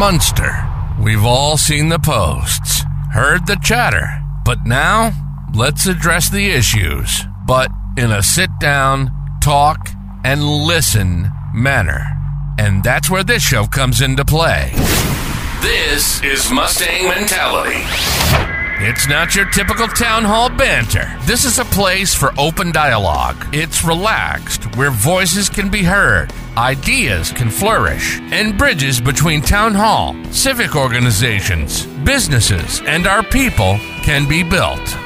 Munster. We've all seen the posts, heard the chatter, but now let's address the issues, but in a sit-down, talk, and listen manner. And that's where this show comes into play. This is Mustang Mentality. It's not your typical town hall banter. This is a place for open dialogue. It's relaxed, where voices can be heard, ideas can flourish, and bridges between town hall, civic organizations, businesses, and our people can be built.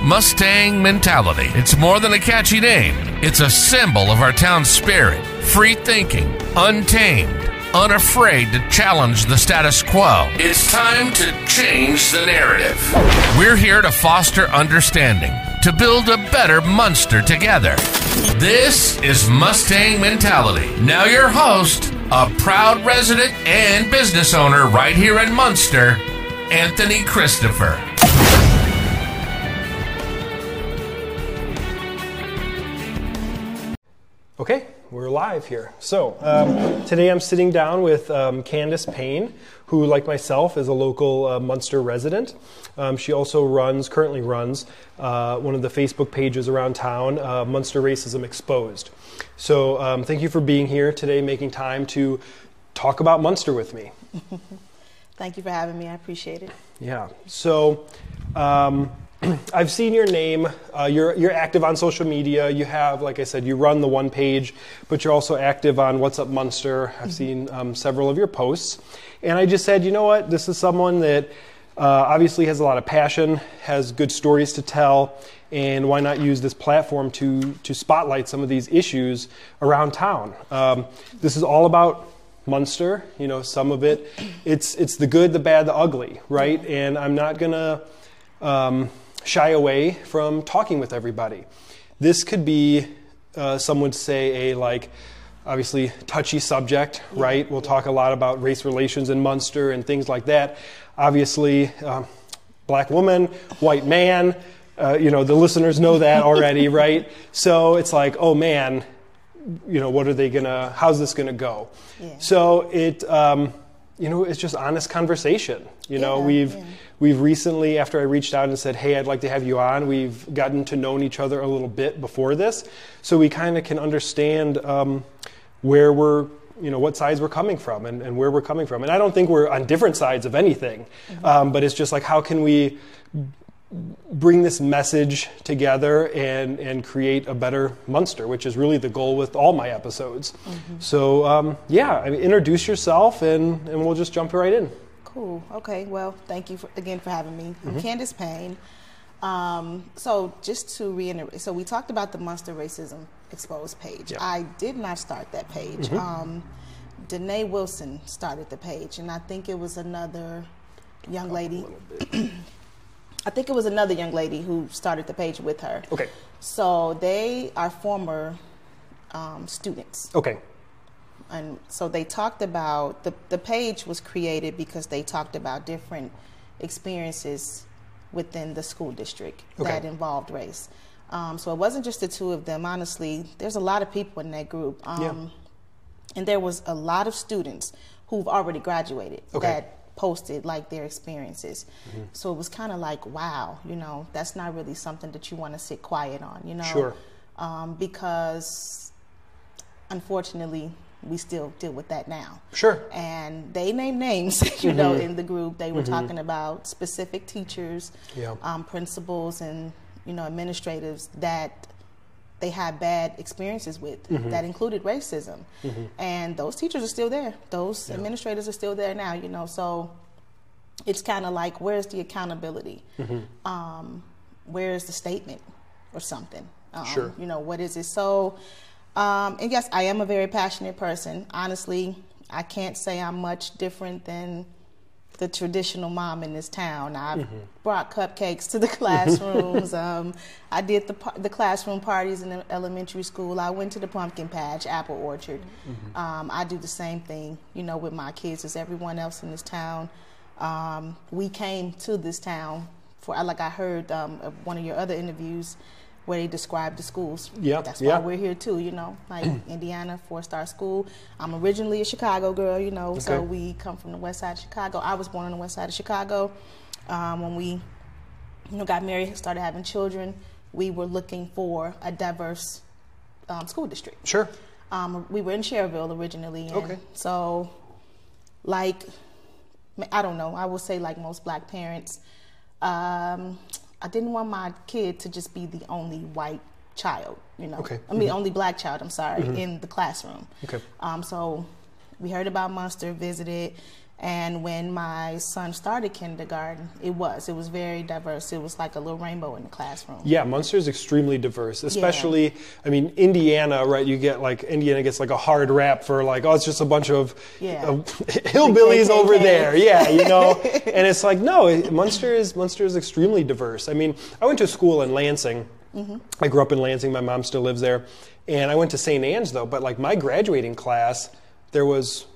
Mustang Mentality. It's more than a catchy name. It's a symbol of our town's spirit, free thinking, untamed, unafraid to challenge the status quo. It's time to change the narrative. We're here to foster understanding, to build a better Munster together. This is Mustang Mentality. Now your host, a proud resident and business owner right here in Munster, Anthony Christopher. Okay, we're live here. So today I'm sitting down with Candice Payne, who, like myself, is a local Munster resident. She also currently runs one of the Facebook pages around town, Munster Racism Exposed. So thank you for being here today, making time to talk about Munster with me. Thank you for having me. I appreciate it. Yeah. So I've seen your name. You're active on social media. You have, like I said, you run the one page, but you're also active on What's Up Munster. I've seen several of your posts. And I just said, you know what? This is someone that obviously has a lot of passion, has good stories to tell, and why not use this platform to spotlight some of these issues around town? This is all about Munster. You know, some of it, it's the good, the bad, the ugly, right? And I'm not going to shy away from talking with everybody. This could be, some would say, obviously touchy subject, right? We'll talk a lot about race relations in Munster and things like that. Obviously, black woman, white man, the listeners know that already, right? So it's like, oh man, how's this gonna go? Yeah. So it's just honest conversation. We've recently, after I reached out and said, hey, I'd like to have you on, we've gotten to know each other a little bit before this. So we kind of can understand where we're, what sides we're coming from and where we're coming from. And I don't think we're on different sides of anything, but it's just like, how can we bring this message together and create a better Munster, which is really the goal with all my episodes. So introduce yourself and we'll just jump right in. Cool. Okay. Well, thank you again for having me. I'm Candice Payne. So just to reiterate, so we talked about the Munster Racism Exposed page. Yep. I did not start that page. Danae Wilson started the page, and I think it was another young lady. I think it was another young lady who started the page with her. Okay. So they are former students. Okay. And so they talked about, the page was created because they talked about different experiences within the school district that involved race. So it wasn't just the two of them. Honestly, there's a lot of people in that group. And there was a lot of students who've already graduated that posted their experiences. So it was kind of like, wow, that's not really something that you want to sit quiet on, Sure. Because unfortunately, we still deal with that now. Sure. And they named names, in the group. They were talking about specific teachers, principals, and, administrators that they had bad experiences with that included racism. And those teachers are still there. Those administrators are still there now, So it's kind of like, where's the accountability? Where's the statement or something? Sure. What is it? So... and yes, I am a very passionate person. Honestly, I can't say I'm much different than the traditional mom in this town. I brought cupcakes to the classrooms. I did the classroom parties in the elementary school. I went to the pumpkin patch, apple orchard. I do the same thing, with my kids as everyone else in this town. We came to this town I heard one of your other interviews where they describe the schools. Yeah, that's why we're here too, you know, like Indiana, four-star school. I'm originally a Chicago girl, you know, so we come from the west side of Chicago. I was born on the west side of Chicago. When we, you know, got married, started having children, we were looking for a diverse school district. Sure. We were in Cherville originally. And so, like, I don't know, I will say like most black parents, I didn't want my kid to just be the only white child, you know. I mean, only black child, I'm sorry, in the classroom. So we heard about Munster, visited, and when my son started kindergarten, it was very diverse. It was like a little rainbow in the classroom. Yeah, Munster is extremely diverse, especially, I mean, Indiana, right? You get like, Indiana gets like a hard rap for like, oh, it's just a bunch of hillbillies over there. Yeah, you know, and it's like, no, Munster is extremely diverse. I mean, I went to school in Lansing. I grew up in Lansing. My mom still lives there. And I went to St. Anne's though, but like my graduating class, there was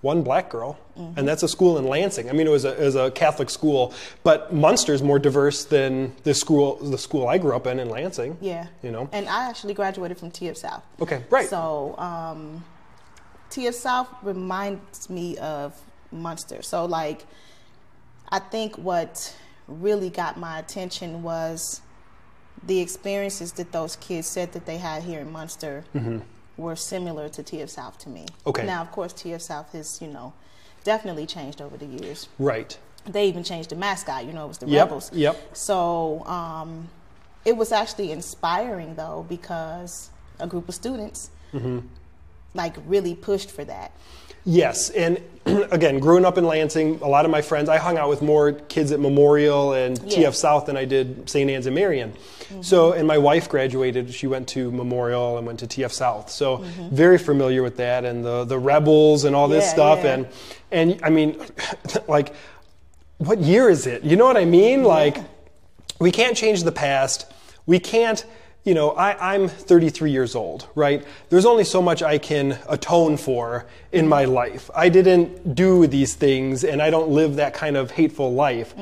one black girl, and that's a school in Lansing. I mean, it was a Catholic school, but Munster is more diverse than the school I grew up in Lansing. Yeah, you know. And I actually graduated from T.F. South. Okay, right. So T.F. South reminds me of Munster. So like, I think what really got my attention was the experiences that those kids said that they had here in Munster. Were similar to T.F. South to me. Okay. Now, of course, T.F. South has, you know, definitely changed over the years. Right. They even changed the mascot, you know, it was the Rebels. Yep. So it was actually inspiring, though, because a group of students, like, really pushed for that. Yes, and again, growing up in Lansing, a lot of my friends, I hung out with more kids at Memorial and TF South than I did St. Anne's and Marion. So, and my wife graduated, she went to Memorial and went to TF South. So, very familiar with that and the Rebels and all this stuff. Yeah. And I mean, like, what year is it? You know what I mean? Yeah. Like, we can't change the past. We can't. You know, I'm 33 years old, right? There's only so much I can atone for in my life. I didn't do these things, and I don't live that kind of hateful life.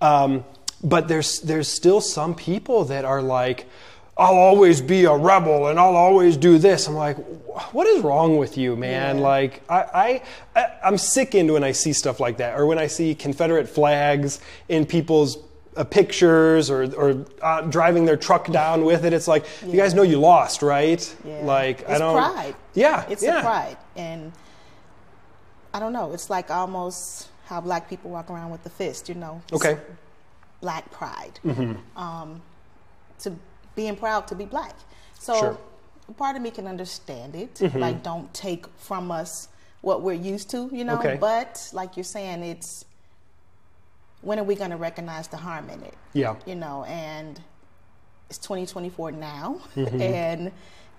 But there's still some people that are like, I'll always be a rebel, and I'll always do this. I'm like, what is wrong with you, man? Yeah. Like, I'm sickened when I see stuff like that, or when I see Confederate flags in people's pictures or driving their truck down with it. It's like, you guys know you lost, right? Yeah. Like, it's pride. Yeah. It's a pride. And I don't know. It's like almost how black people walk around with the fist, you know? Okay. Black pride. To being proud to be black. So part of me can understand it. Like, don't take from us what we're used to, you know? Okay. But like you're saying, it's, when are we going to recognize the harm in it? Yeah. You know, and it's 2024 now. And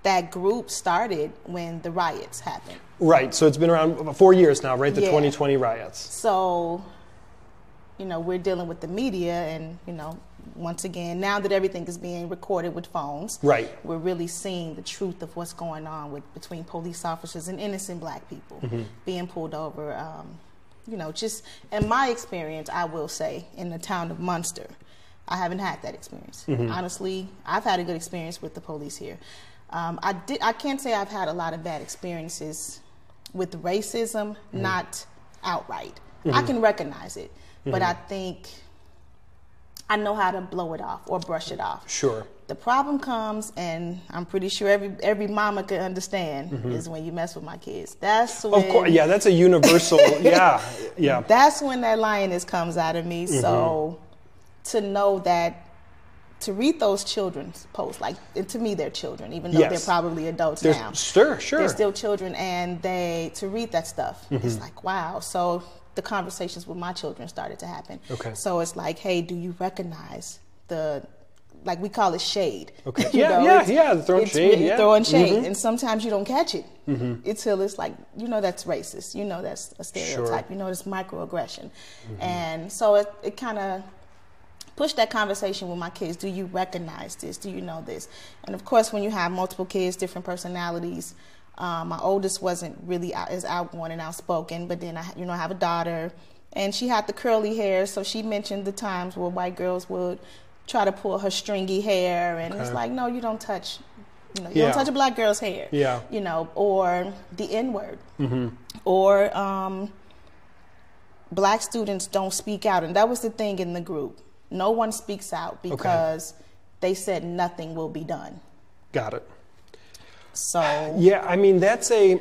that group started when the riots happened. Right. So it's been around 4 years now, right? The 2020 riots. So, you know, we're dealing with the media and, you know, once again, now that everything is being recorded with phones, right, we're really seeing the truth of what's going on between police officers and innocent black people being pulled over. You know, just in my experience, I will say, in the town of Munster, I haven't had that experience. Honestly, I've had a good experience with the police here. I can't say I've had a lot of bad experiences with racism, not outright. I can recognize it, but I think I know how to blow it off or brush it off. Sure. The problem comes, and I'm pretty sure every mama can understand, is when you mess with my kids. That's when, of course, yeah, that's a universal, yeah. That's when that lioness comes out of me. So to know that, to read those children's posts, like, and to me, they're children, even though they're probably adults now. Sure. They're still children, and to read that stuff, it's like, wow. So the conversations with my children started to happen. Okay. So it's like, hey, do you recognize like, we call it shade. Okay. Throwing shade. Yeah. Throwing shade. And sometimes you don't catch it until it's like, you know, that's racist. You know, that's a stereotype. Sure. You know, it's microaggression. And so it kind of pushed that conversation with my kids. Do you recognize this? Do you know this? And, of course, when you have multiple kids, different personalities, my oldest wasn't really as outgoing and outspoken, but then, I have a daughter, and she had the curly hair, so she mentioned the times where white girls would try to pull her stringy hair, and it's like, no, you don't touch, you don't touch a black girl's hair, or the N-word, or black students don't speak out. And that was the thing in the group. No one speaks out because they said nothing will be done. Got it. So yeah, I mean, that's a...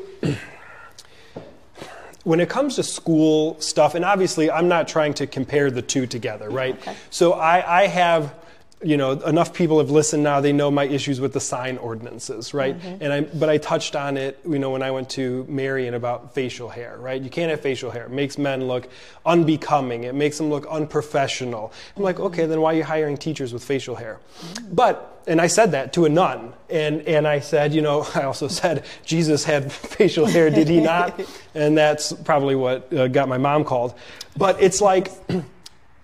When it comes to school stuff, and obviously I'm not trying to compare the two together, right? Okay. So I have, enough people have listened now, they know my issues with the sign ordinances, right? And I touched on it, when I went to Marion about facial hair, right? You can't have facial hair. It makes men look unbecoming. It makes them look unprofessional. I'm like, okay, then why are you hiring teachers with facial hair? And I said that to a nun, and I said, I also said, Jesus had facial hair, did he not? And that's probably what got my mom called. But it's like,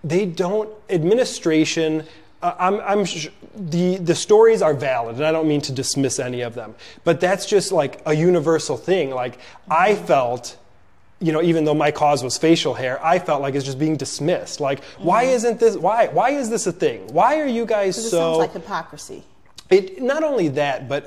administration, the stories are valid, and I don't mean to dismiss any of them, but that's just like a universal thing. Like, I felt... even though my cause was facial hair, I felt like it's just being dismissed. Like, why isn't this? Why is this a thing? Why are you guys so? It sounds like hypocrisy. It not only that, but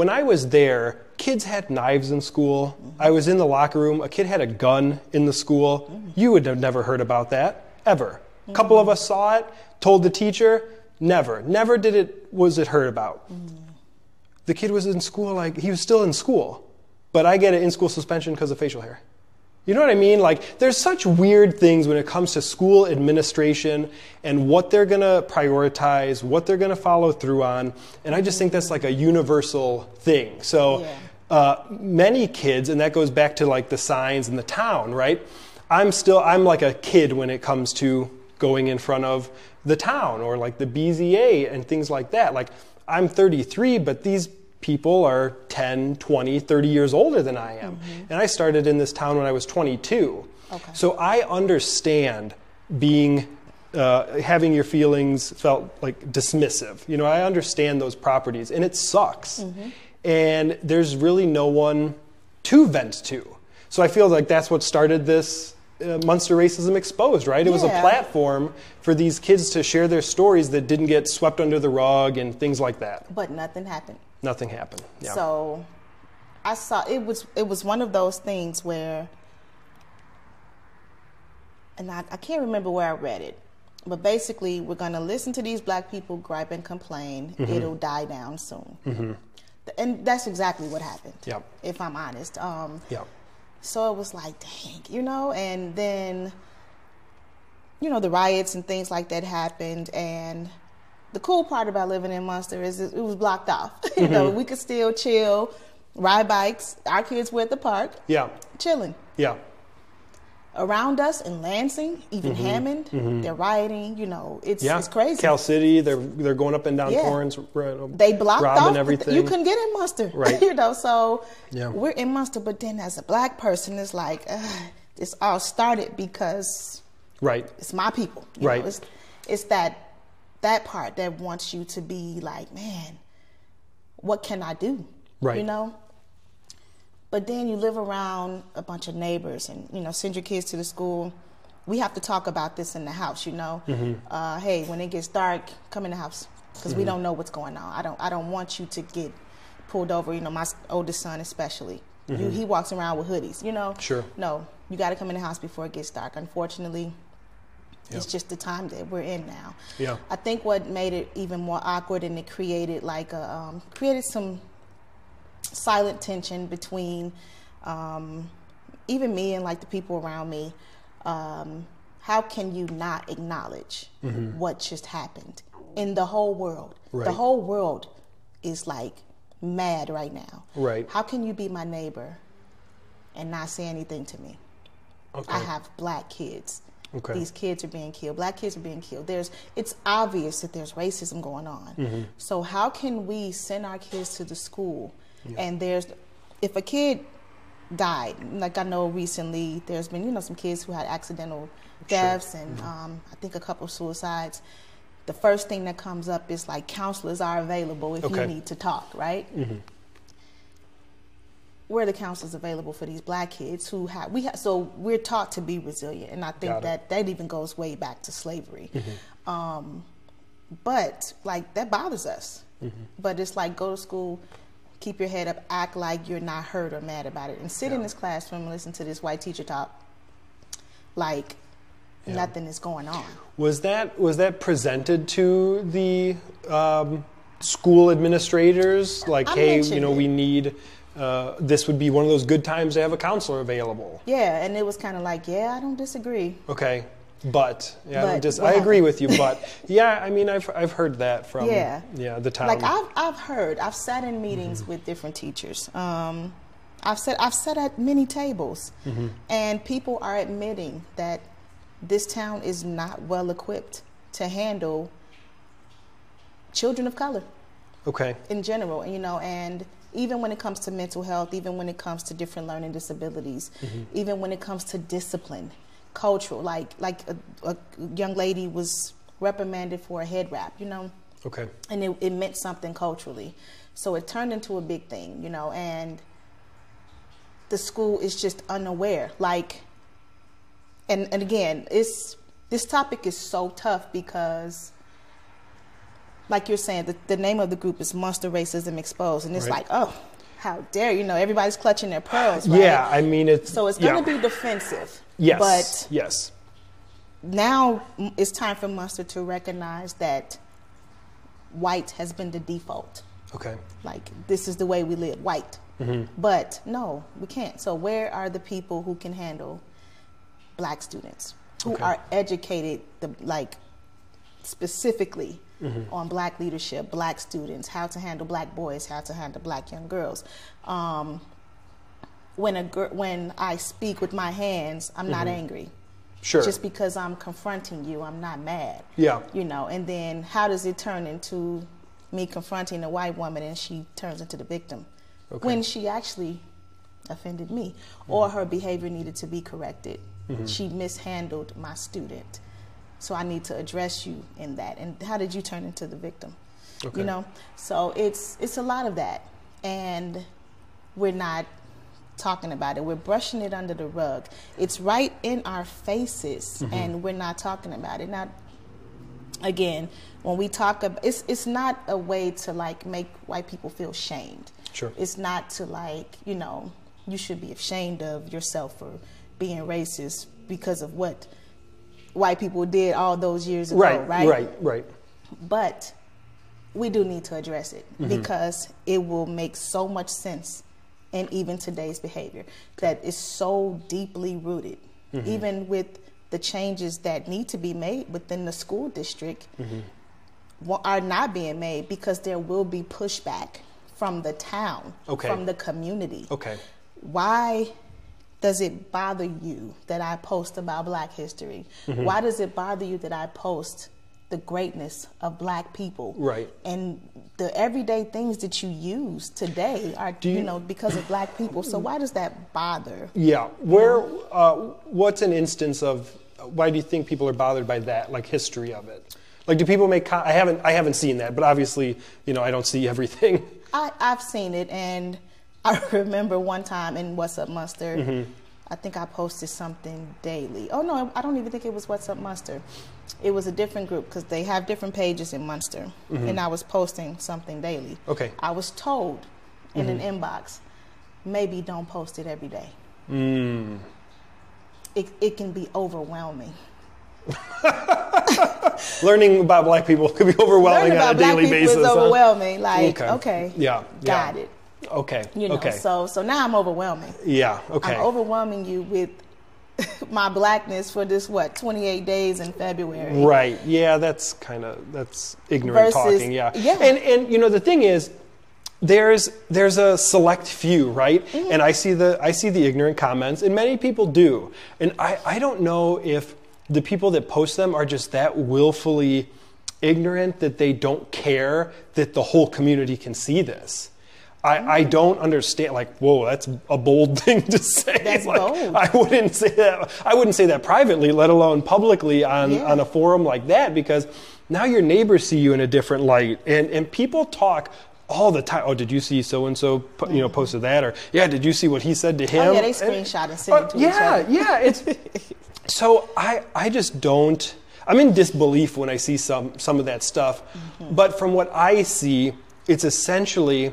when I was there, kids had knives in school. I was in the locker room. A kid had a gun in the school. You would have never heard about that ever. A couple of us saw it. Told the teacher. Never did it. Was it heard about? The kid was in school. Like, he was still in school, but I get an in-school suspension because of facial hair. You know what I mean? Like, there's such weird things when it comes to school administration and what they're going to prioritize, what they're going to follow through on. And I just think that's like a universal thing. So many kids, and that goes back to like the signs in the town, right? I'm like a kid when it comes to going in front of the town or like the BZA and things like that. Like, I'm 33, but these people are 10, 20, 30 years older than I am. And I started in this town when I was 22. So I understand having your feelings felt like dismissive. I understand those properties, and it sucks. And there's really no one to vent to. So I feel like that's what started this Munster Racism Exposed, right? It was a platform for these kids to share their stories that didn't get swept under the rug and things like that. But nothing happened. Nothing happened. Yeah. So I saw it was one of those things where, and I can't remember where I read it, but basically we're going to listen to these black people gripe and complain. It'll die down soon. And that's exactly what happened, if I'm honest. So it was like, dang, and then, the riots and things like that happened, and the cool part about living in Munster is it was blocked off. We could still chill, ride bikes. Our kids were at the park. Chilling. Around us in Lansing, even Hammond, they're rioting. It's crazy. Cal City, they're going up and down Torrance. They blocked off everything. You couldn't get in Munster. Right. So we're in Munster, but then as a black person, it's like this all started because it's my people. It's that. That part that wants you to be like, man, what can I do? But then you live around a bunch of neighbors and, send your kids to the school. We have to talk about this in the house, hey, when it gets dark, come in the house because we don't know what's going on. I don't want you to get pulled over. My oldest son especially. He walks around with hoodies, No, you got to come in the house before it gets dark. Unfortunately, it's just the time that we're in now. I think what made it even more awkward, and it created like a created some silent tension between even me and like the people around me. How can you not acknowledge what just happened in the whole world? The whole world is like mad right now. How can you be my neighbor and not say anything to me? I have black kids. These kids are being killed. Black kids are being killed. It's obvious that there's racism going on. So how can we send our kids to the school? And if a kid died, like I know recently, there's been some kids who had accidental deaths and I think a couple suicides. The first thing that comes up is like counselors are available if you need to talk, right? Where are the counselors available for these black kids who have, so we're taught to be resilient. And I think that even goes way back to slavery. But like that bothers us. Mm-hmm. But it's like, go to school, keep your head up, act like you're not hurt or mad about it, and sit in this classroom and listen to this white teacher talk like nothing is going on. Was that presented to the school administrators? Like, hey, you know, we need, this would be one of those good times to have a counselor available. Yeah, and it was kind of like, yeah, I don't disagree. Okay. I agree with you, but yeah, I mean, I've heard that from the town. Like I've sat in meetings with different teachers. I've sat at many tables, and people are admitting that this town is not well equipped to handle children of color. Okay. In general, you know, and even when it comes to mental health, even when it comes to different learning disabilities, even when it comes to discipline. Cultural, like a young lady was reprimanded for a head wrap, you know. Okay. And it meant something culturally, so it turned into a big thing, you know. And the school is just unaware. Like, and again, this topic is so tough because, like you're saying, the name of the group is Munster Racism Exposed, and it's like, oh, how dare you know? Everybody's clutching their pearls, right? Yeah, I mean so it's going to be defensive. Yes. But yes. Now it's time for Munster to recognize that white has been the default. Okay. Like, this is the way we live, white. But no, we can't. So where are the people who can handle black students who are educated, specifically on black leadership, black students, how to handle black boys, how to handle black young girls? When I speak with my hands, I'm not angry. Sure. Just because I'm confronting you, I'm not mad. Yeah. You know, and then how does it turn into me confronting a white woman and she turns into the victim? Okay. When she actually offended me, or her behavior needed to be corrected. She mishandled my student. So I need to address you in that. And how did you turn into the victim? Okay. You know? So it's a lot of that. And we're not talking about it. We're brushing it under the rug. It's right in our faces, and we're not talking about it. Now, again, when we talk about it's not a way to like make white people feel shamed. Sure. It's not to like, you know, you should be ashamed of yourself for being racist because of what white people did all those years ago, right? But we do need to address it because it will make so much sense. And even today's behavior that is so deeply rooted, even with the changes that need to be made within the school district, are not being made because there will be pushback from the town, from the community. Okay. Why does it bother you that I post about Black history? Why does it bother you that I post the greatness of Black people, right? And the everyday things that you use today are, you know, because of Black people. So why does that bother? Yeah, what's an instance of why do you think people are bothered by that? Like history of it, like do people make? I haven't seen that, but obviously, you know, I don't see everything. I've seen it, and I remember one time in What's Up Munster, I think I posted something daily. Oh no, I don't even think it was What's Up Munster. It was a different group because they have different pages in Munster, and I was posting something daily. Okay. I was told in an inbox, maybe don't post it every day. It can be overwhelming. Learning about Black people can be overwhelming on a daily basis. It's overwhelming. Like, okay, yeah, got it. Okay, you know, so now I'm overwhelming. Yeah, okay. I'm overwhelming you with my blackness for this, 28 days in February. Right. Yeah, that's ignorant talking. Yeah. And you know, the thing is, there's a select few, right? And I see the ignorant comments, and many people do. And I don't know if the people that post them are just that willfully ignorant that they don't care that the whole community can see this. I don't understand. Like, whoa, that's a bold thing to say. That's like, bold. I wouldn't say that. I wouldn't say that privately, let alone publicly on a forum like that, because now your neighbors see you in a different light, and people talk all the time. Oh, did you see so and so? You know, posted that, or yeah, did you see what he said to him? Oh, yeah, they screenshot and send it to each other. Yeah, yeah. It's so I just don't. I'm in disbelief when I see some of that stuff. Mm-hmm. But from what I see, it's essentially,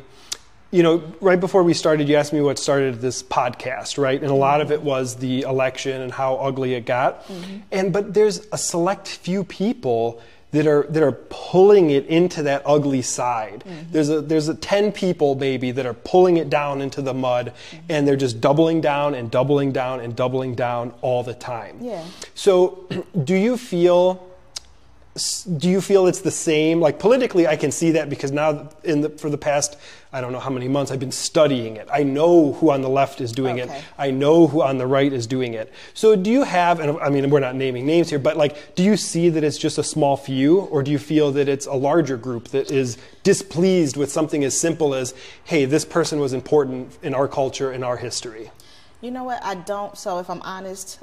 you know, right before we started, you asked me what started this podcast, right? And a lot of it was the election and how ugly it got. Mm-hmm. But there's a select few people that are pulling it into that ugly side. Mm-hmm. There's a 10 people maybe that are pulling it down into the mud, mm-hmm. and they're just doubling down and doubling down and doubling down all the time. Yeah. So do you feel it's the same? Like politically, I can see that because now for the past, I don't know how many months, I've been studying it. I know who on the left is doing it. I know who on the right is doing it. So do you have, and I mean, we're not naming names here, but like, do you see that it's just a small few, or do you feel that it's a larger group that is displeased with something as simple as, hey, this person was important in our culture, in our history? You know what, I don't, so if I'm honest,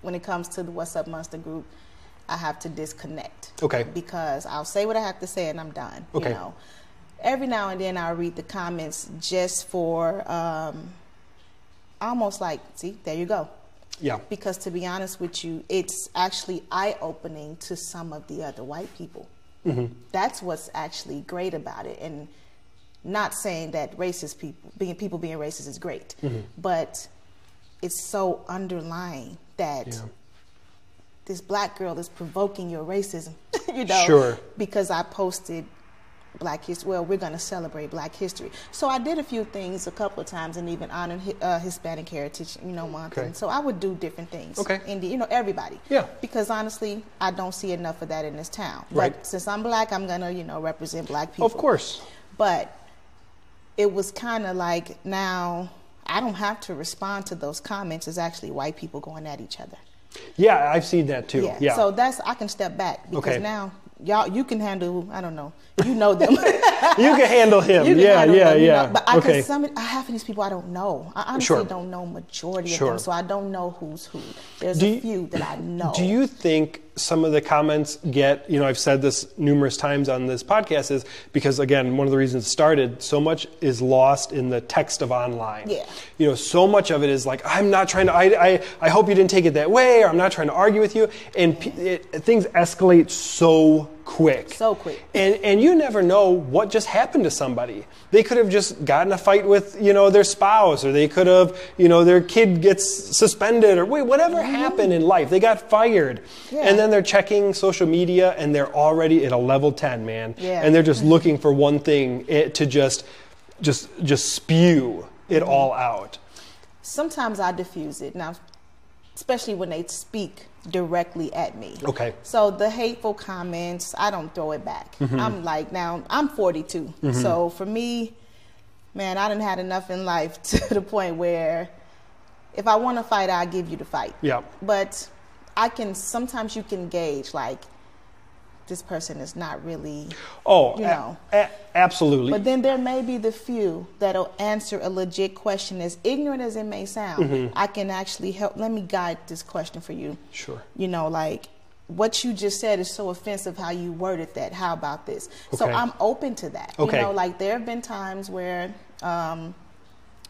when it comes to the What's Up Munster group, I have to disconnect. Okay. Because I'll say what I have to say and I'm done. Okay. You know, every now and then I'll read the comments just for almost like, see, there you go. Yeah. Because to be honest with you, it's actually eye-opening to some of the other white people. Mm-hmm. That's what's actually great about it. And not saying that racist people being racist is great, mm-hmm. but it's so underlying that. Yeah. This black girl is provoking your racism, you know, sure. because I posted Black History. Well, we're going to celebrate Black History. So I did a few things a couple of times and even honored Hispanic Heritage, you know, month. Okay. And so I would do different things. Okay. And, you know, everybody. Yeah. Because honestly, I don't see enough of that in this town. Right. But since I'm black, I'm going to, you know, represent black people. Of course. But it was kind of like, now I don't have to respond to those comments. It's actually white people going at each other. Yeah, I've seen that too. Yeah. So I can step back because now you can handle, I don't know, you know them. You can handle him. You can handle them, you know? But half of these people I don't know. I honestly don't know majority of them, so I don't know who's who. There's a few that I know. Do you think some of the comments get, you know, I've said this numerous times on this podcast, is because, again, one of the reasons it started, so much is lost in the text of online. Yeah. You know, so much of it is like, I'm not trying to, I hope you didn't take it that way, or I'm not trying to argue with you. And things escalate so quick. So quick. And you never know what just happened to somebody. They could have just gotten a fight with, you know, their spouse, or they could have, you know, their kid gets suspended, or whatever happened in life. They got fired. Yeah. And then they're checking social media and they're already at a level 10, man. Yeah. And they're just looking for one thing to just spew it all out. Sometimes I diffuse it. Now, especially when they speak directly at me. Okay. So the hateful comments, I don't throw it back. Mm-hmm. I'm like, now I'm 42. Mm-hmm. So for me, man, I done had enough in life to the point where if I want to fight, I'll give you the fight. Yeah. But I can, sometimes you can gauge like, this person is not really, you know. Absolutely. But then there may be the few that'll answer a legit question, as ignorant as it may sound. Mm-hmm. I can actually help. Let me guide this question for you. Sure. You know, like what you just said is so offensive how you worded that. How about this? Okay. So I'm open to that. Okay. You know, like there have been times where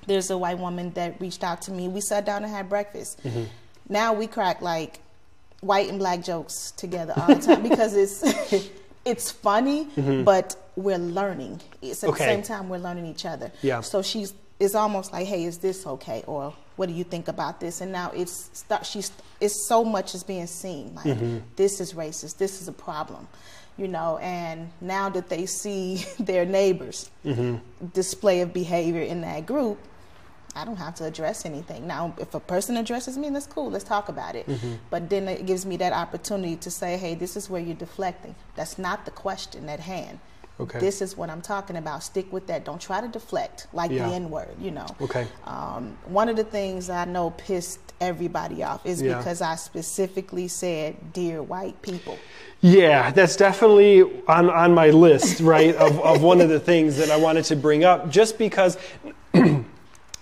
there's a white woman that reached out to me. We sat down and had breakfast. Mm-hmm. Now we crack like white and black jokes together all the time because it's funny, mm-hmm. but we're learning. It's at the same time we're learning each other. Yeah. So it's almost like, hey, is this okay? Or what do you think about this? And now it's so much is being seen. Like this is racist. This is a problem, you know. And now that they see their neighbors' display of behavior in that group, I don't have to address anything. Now, if a person addresses me, that's cool. Let's talk about it. Mm-hmm. But then it gives me that opportunity to say, hey, this is where you're deflecting. That's not the question at hand. Okay. This is what I'm talking about. Stick with that. Don't try to deflect like the N-word, you know. Okay. One of the things I know pissed everybody off is because I specifically said, dear white people. Yeah, that's definitely on my list, right, of one of the things that I wanted to bring up just because...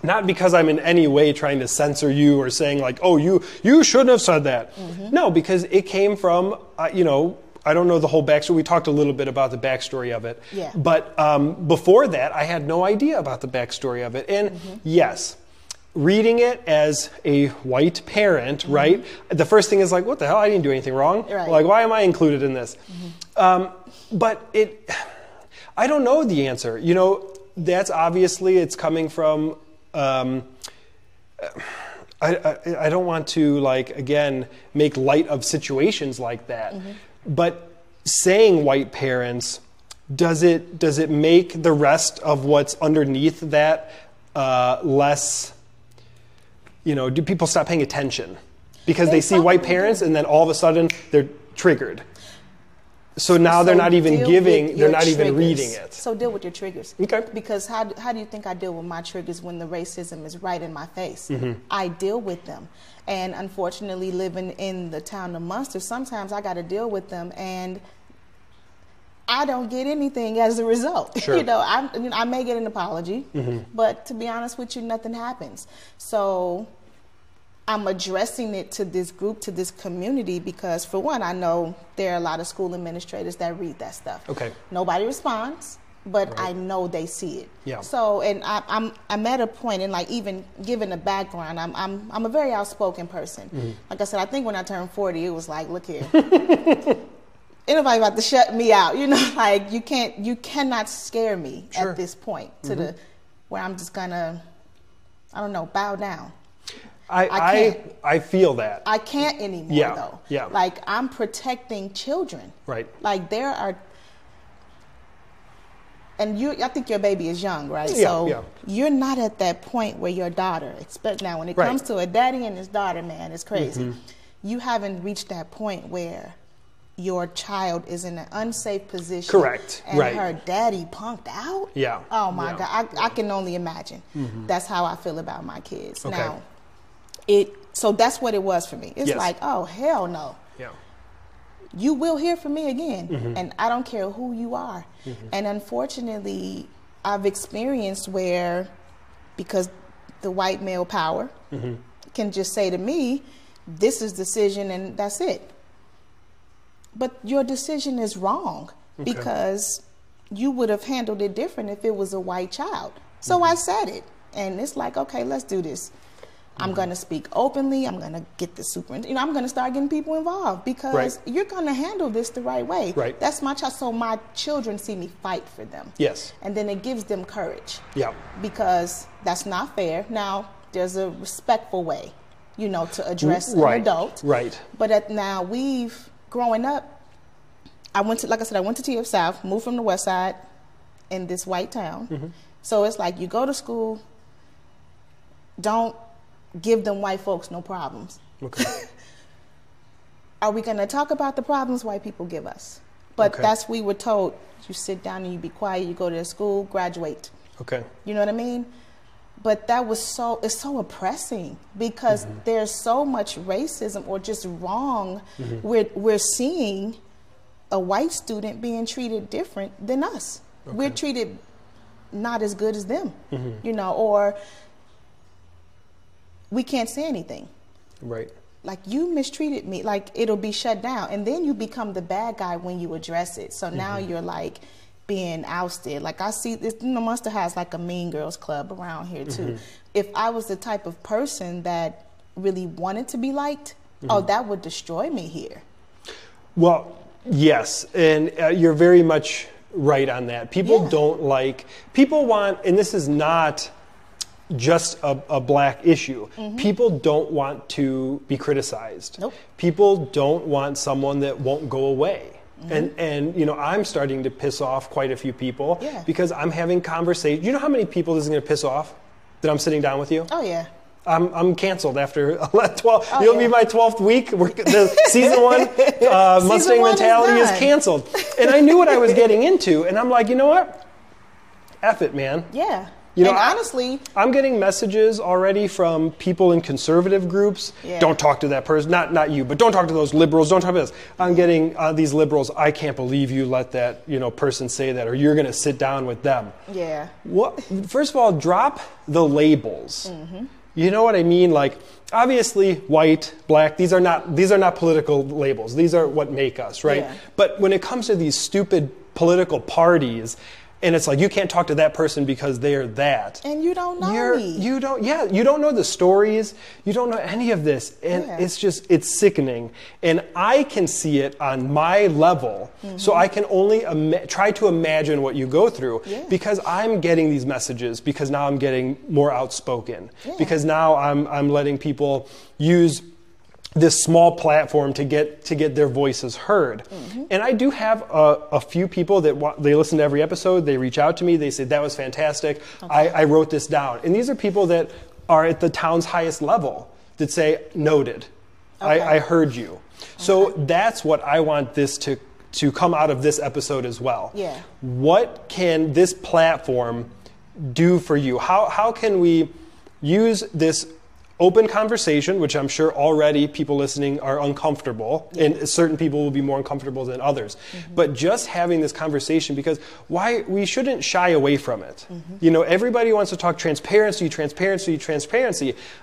Not because I'm in any way trying to censor you or saying like, oh, you shouldn't have said that. Mm-hmm. No, because it came from, you know, I don't know the whole backstory. We talked a little bit about the backstory of it. Yeah. But before that, I had no idea about the backstory of it. And yes, reading it as a white parent, mm-hmm. right? The first thing is like, what the hell? I didn't do anything wrong. Right. Like, why am I included in this? Mm-hmm. I don't know the answer. You know, that's obviously, it's coming from, I don't want to, like, again, make light of situations like that. Mm-hmm. But saying white parents, does it make the rest of what's underneath that less, you know, do people stop paying attention? Because they see white parents and then all of a sudden they're triggered. So now they're not even giving, they're not even reading it. So deal with your triggers. Okay. Because how do you think I deal with my triggers when the racism is right in my face? Mm-hmm. I deal with them. And unfortunately, living in the town of Munster, sometimes I got to deal with them and I don't get anything as a result. Sure. You know, I may get an apology, mm-hmm. but to be honest with you, nothing happens. So I'm addressing it to this group, to this community, because for one, I know there are a lot of school administrators that read that stuff. Okay. Nobody responds, but right. I know they see it. Yeah. So, and I'm at a point, and like even given the background, I'm a very outspoken person. Mm-hmm. Like I said, I think when I turned 40, it was like, look here. Ain't nobody about to shut me out, you know, like you cannot scare me sure. at this point to mm-hmm. Where I'm just gonna, I don't know, bow down. I feel that. I can't anymore yeah. though. Yeah. Like I'm protecting children. Right. Like there are, and I think your baby is young, right? Yeah, so yeah. you're not at that point where your daughter, now when it right. comes to a daddy and his daughter, man, it's crazy. Mm-hmm. You haven't reached that point where your child is in an unsafe position. Correct. And right. her daddy punked out? Yeah. Oh, my yeah. God. I can only imagine. Mm-hmm. That's how I feel about my kids. Okay. Now, so that's what it was for me. It's yes. like, oh, hell no. Yeah. You will hear from me again. Mm-hmm. And I don't care who you are. Mm-hmm. And unfortunately, I've experienced where, because the white male power mm-hmm. can just say to me, this is decision and that's it. But your decision is wrong okay. because you would have handled it different if it was a white child. So mm-hmm. I said it. And it's like, okay, let's do this. Mm-hmm. I'm going to speak openly. I'm going to get the superintendent. You know, I'm going to start getting people involved because right. you're going to handle this the right way. Right. That's my child. So my children see me fight for them. Yes. And then it gives them courage. Yeah. Because that's not fair. Now, there's a respectful way, you know, to address right. an adult. Right. But now we've... Growing up, I went to T.F. South, moved from the west side in this white town. Mm-hmm. So it's like you go to school, don't give them white folks no problems. Okay. Are we going to talk about the problems white people give us? But okay. We were told, you sit down and you be quiet, you go to school, graduate. Okay. You know what I mean? But that was it's so oppressing because mm-hmm. there's so much racism or just wrong. Mm-hmm. We're seeing a white student being treated different than us. Okay. We're treated not as good as them, mm-hmm. you know, or we can't say anything. Right. Like you mistreated me, like it'll be shut down. And then you become the bad guy when you address it. So now mm-hmm. you're like... being ousted. Like I see this, you know, Munster has like a mean girls club around here too. Mm-hmm. If I was the type of person that really wanted to be liked, mm-hmm. oh, that would destroy me here. Well, yes. And you're very much right on that. People yeah. don't like, people want, and this is not just a black issue. Mm-hmm. People don't want to be criticized. Nope. People don't want someone that won't go away. Mm-hmm. And you know, I'm starting to piss off quite a few people yeah. because I'm having conversations. You know how many people this is going to piss off that I'm sitting down with you? Oh, yeah. I'm canceled after 12. Oh, you'll yeah. be my 12th week. The season one Mustang Mentality is canceled. And I knew what I was getting into. And I'm like, you know what? F it, man. Yeah. You know, and honestly, I'm getting messages already from people in conservative groups. Yeah. Don't talk to that person. Not you, but don't talk to those liberals. Don't talk to this. I'm getting these liberals. I can't believe you let that person say that, or you're going to sit down with them. Yeah. What? First of all, drop the labels. Mm-hmm. You know what I mean? Like, obviously, white, black. These are not political labels. These are what make us right. Yeah. But when it comes to these stupid political parties. And it's like, you can't talk to that person because they're that. And you don't know me. You don't know the stories. You don't know any of this. And it's just, it's sickening. And I can see it on my level. Mm-hmm. So I can only try to imagine what you go through because I'm getting these messages, because now I'm getting more outspoken, because now I'm letting people use this small platform to get their voices heard. Mm-hmm. And I do have a few people that they listen to every episode. They reach out to me. They say, that was fantastic. Okay. I wrote this down. And these are people that are at the town's highest level that say, noted. Okay. I heard you. Okay. So that's what I want this to come out of this episode as well. Yeah. What can this platform do for you? How can we use this open conversation, which I'm sure already people listening are uncomfortable, and certain people will be more uncomfortable than others. Mm-hmm. But just having this conversation, because we shouldn't shy away from it. Mm-hmm. You know, everybody wants to talk transparency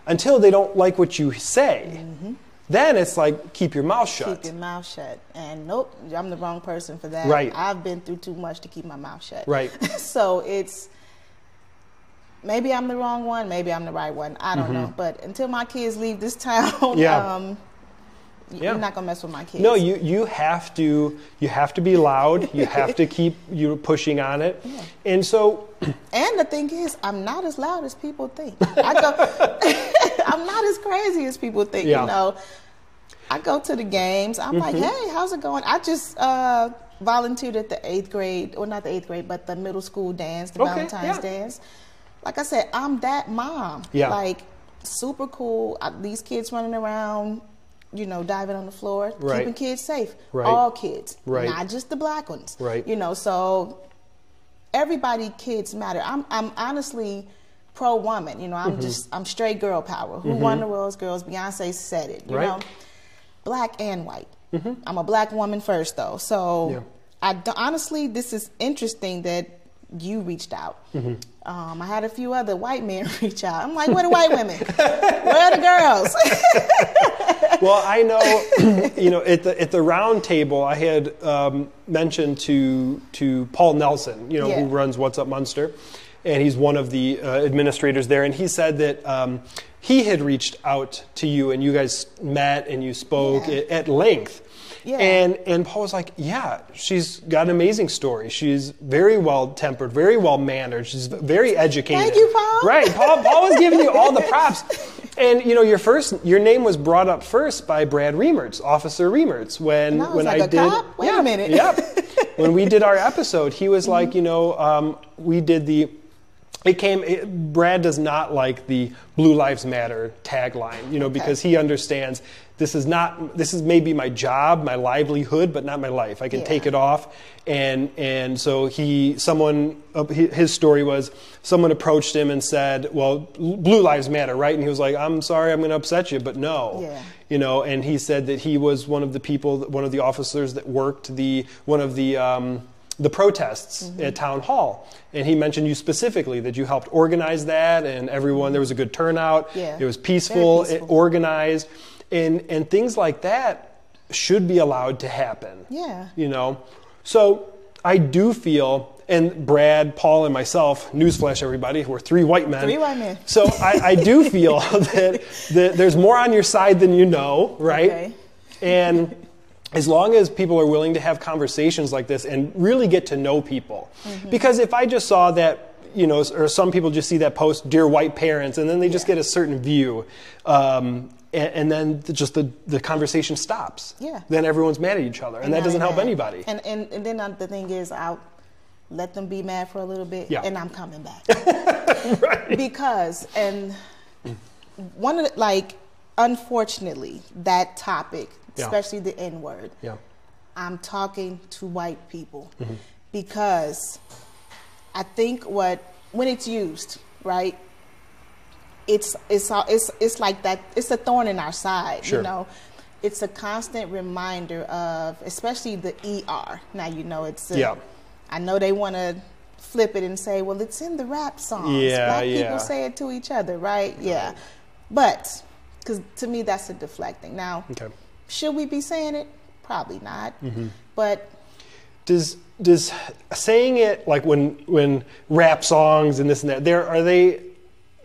until they don't like what you say. Mm-hmm. Then it's like, keep your mouth shut. Keep your mouth shut. And nope, I'm the wrong person for that. Right. I've been through too much to keep my mouth shut. Right. So it's, maybe I'm the wrong one. Maybe I'm the right one. I don't know. But until my kids leave this town, you're not gonna mess with my kids. No, you have to be loud. You have to keep you pushing on it. Yeah. And so, and the thing is, I'm not as loud as people think. I'm not as crazy as people think. Yeah. You know, I go to the games. I'm like, hey, how's it going? I just volunteered at the 8th grade, or not the 8th grade, but the middle school dance, the Valentine's dance. Like I said, I'm that mom. Yeah. Like, super cool. These kids running around, you know, diving on the floor, keeping kids safe. Right. All kids, not just the black ones. Right. You know, so everybody, kids matter. I'm honestly pro-woman. You know, I'm straight girl power. Who won the world's girls? Beyonce said it. You know, black and white. Mm-hmm. I'm a black woman first, though. So honestly, this is interesting that you reached out. Mm-hmm. I had a few other white men reach out. I'm like, where the white women? Where are the girls? Well, I know, you know, at the round table, I had mentioned to Paul Nelson, you know, who runs What's Up Munster, and he's one of the administrators there, and he said that he had reached out to you, and you guys met, and you spoke at length. Yeah. And Paul was like, she's got an amazing story. She's very well-tempered, very well-mannered. She's very educated. Thank you, Paul. Right. Paul was giving you all the props. And, you know, your name was brought up first by Brad Remertz, Officer Remertz. When I did, cop? Wait a minute. When we did our episode, he was like, you know, we did the... Brad does not like the Blue Lives Matter tagline, you know, because he understands this is maybe my job, my livelihood, but not my life. I can take it off. And so his story was someone approached him and said, well, Blue Lives Matter, right? And he was like, I'm sorry, I'm going to upset you, but no. Yeah. You know, and he said that he was one of the people, one of the officers that worked the protests at Town Hall. And he mentioned you specifically, that you helped organize that, and there was a good turnout. Yeah. It was peaceful, it organized. And things like that should be allowed to happen. Yeah. You know? So I do feel... And Brad, Paul, and myself, newsflash everybody, we're three white men. So I do feel that there's more on your side than you know, right? Okay. And... as long as people are willing to have conversations like this and really get to know people. Mm-hmm. Because if I just saw that, you know, or some people just see that post, dear white parents, and then they just get a certain view. And then just the conversation stops. Yeah. Then everyone's mad at each other. And that doesn't help anybody. And then the thing is, I'll let them be mad for a little bit. Yeah. And I'm coming back. Right. Because, and one of the, like, unfortunately, that topic... Yeah. Especially the N-word. Yeah. I'm talking to white people because I think when it's used, right, it's like that. It's a thorn in our side, you know. It's a constant reminder of, especially the ER. Now, you know, it's I know they want to flip it and say, well, it's in the rap songs. Yeah, black people say it to each other, right? Yeah. But, because to me, that's a deflecting. Now, should we be saying it? Probably not. Mm-hmm. But Does saying it, like when rap songs and this and that, are they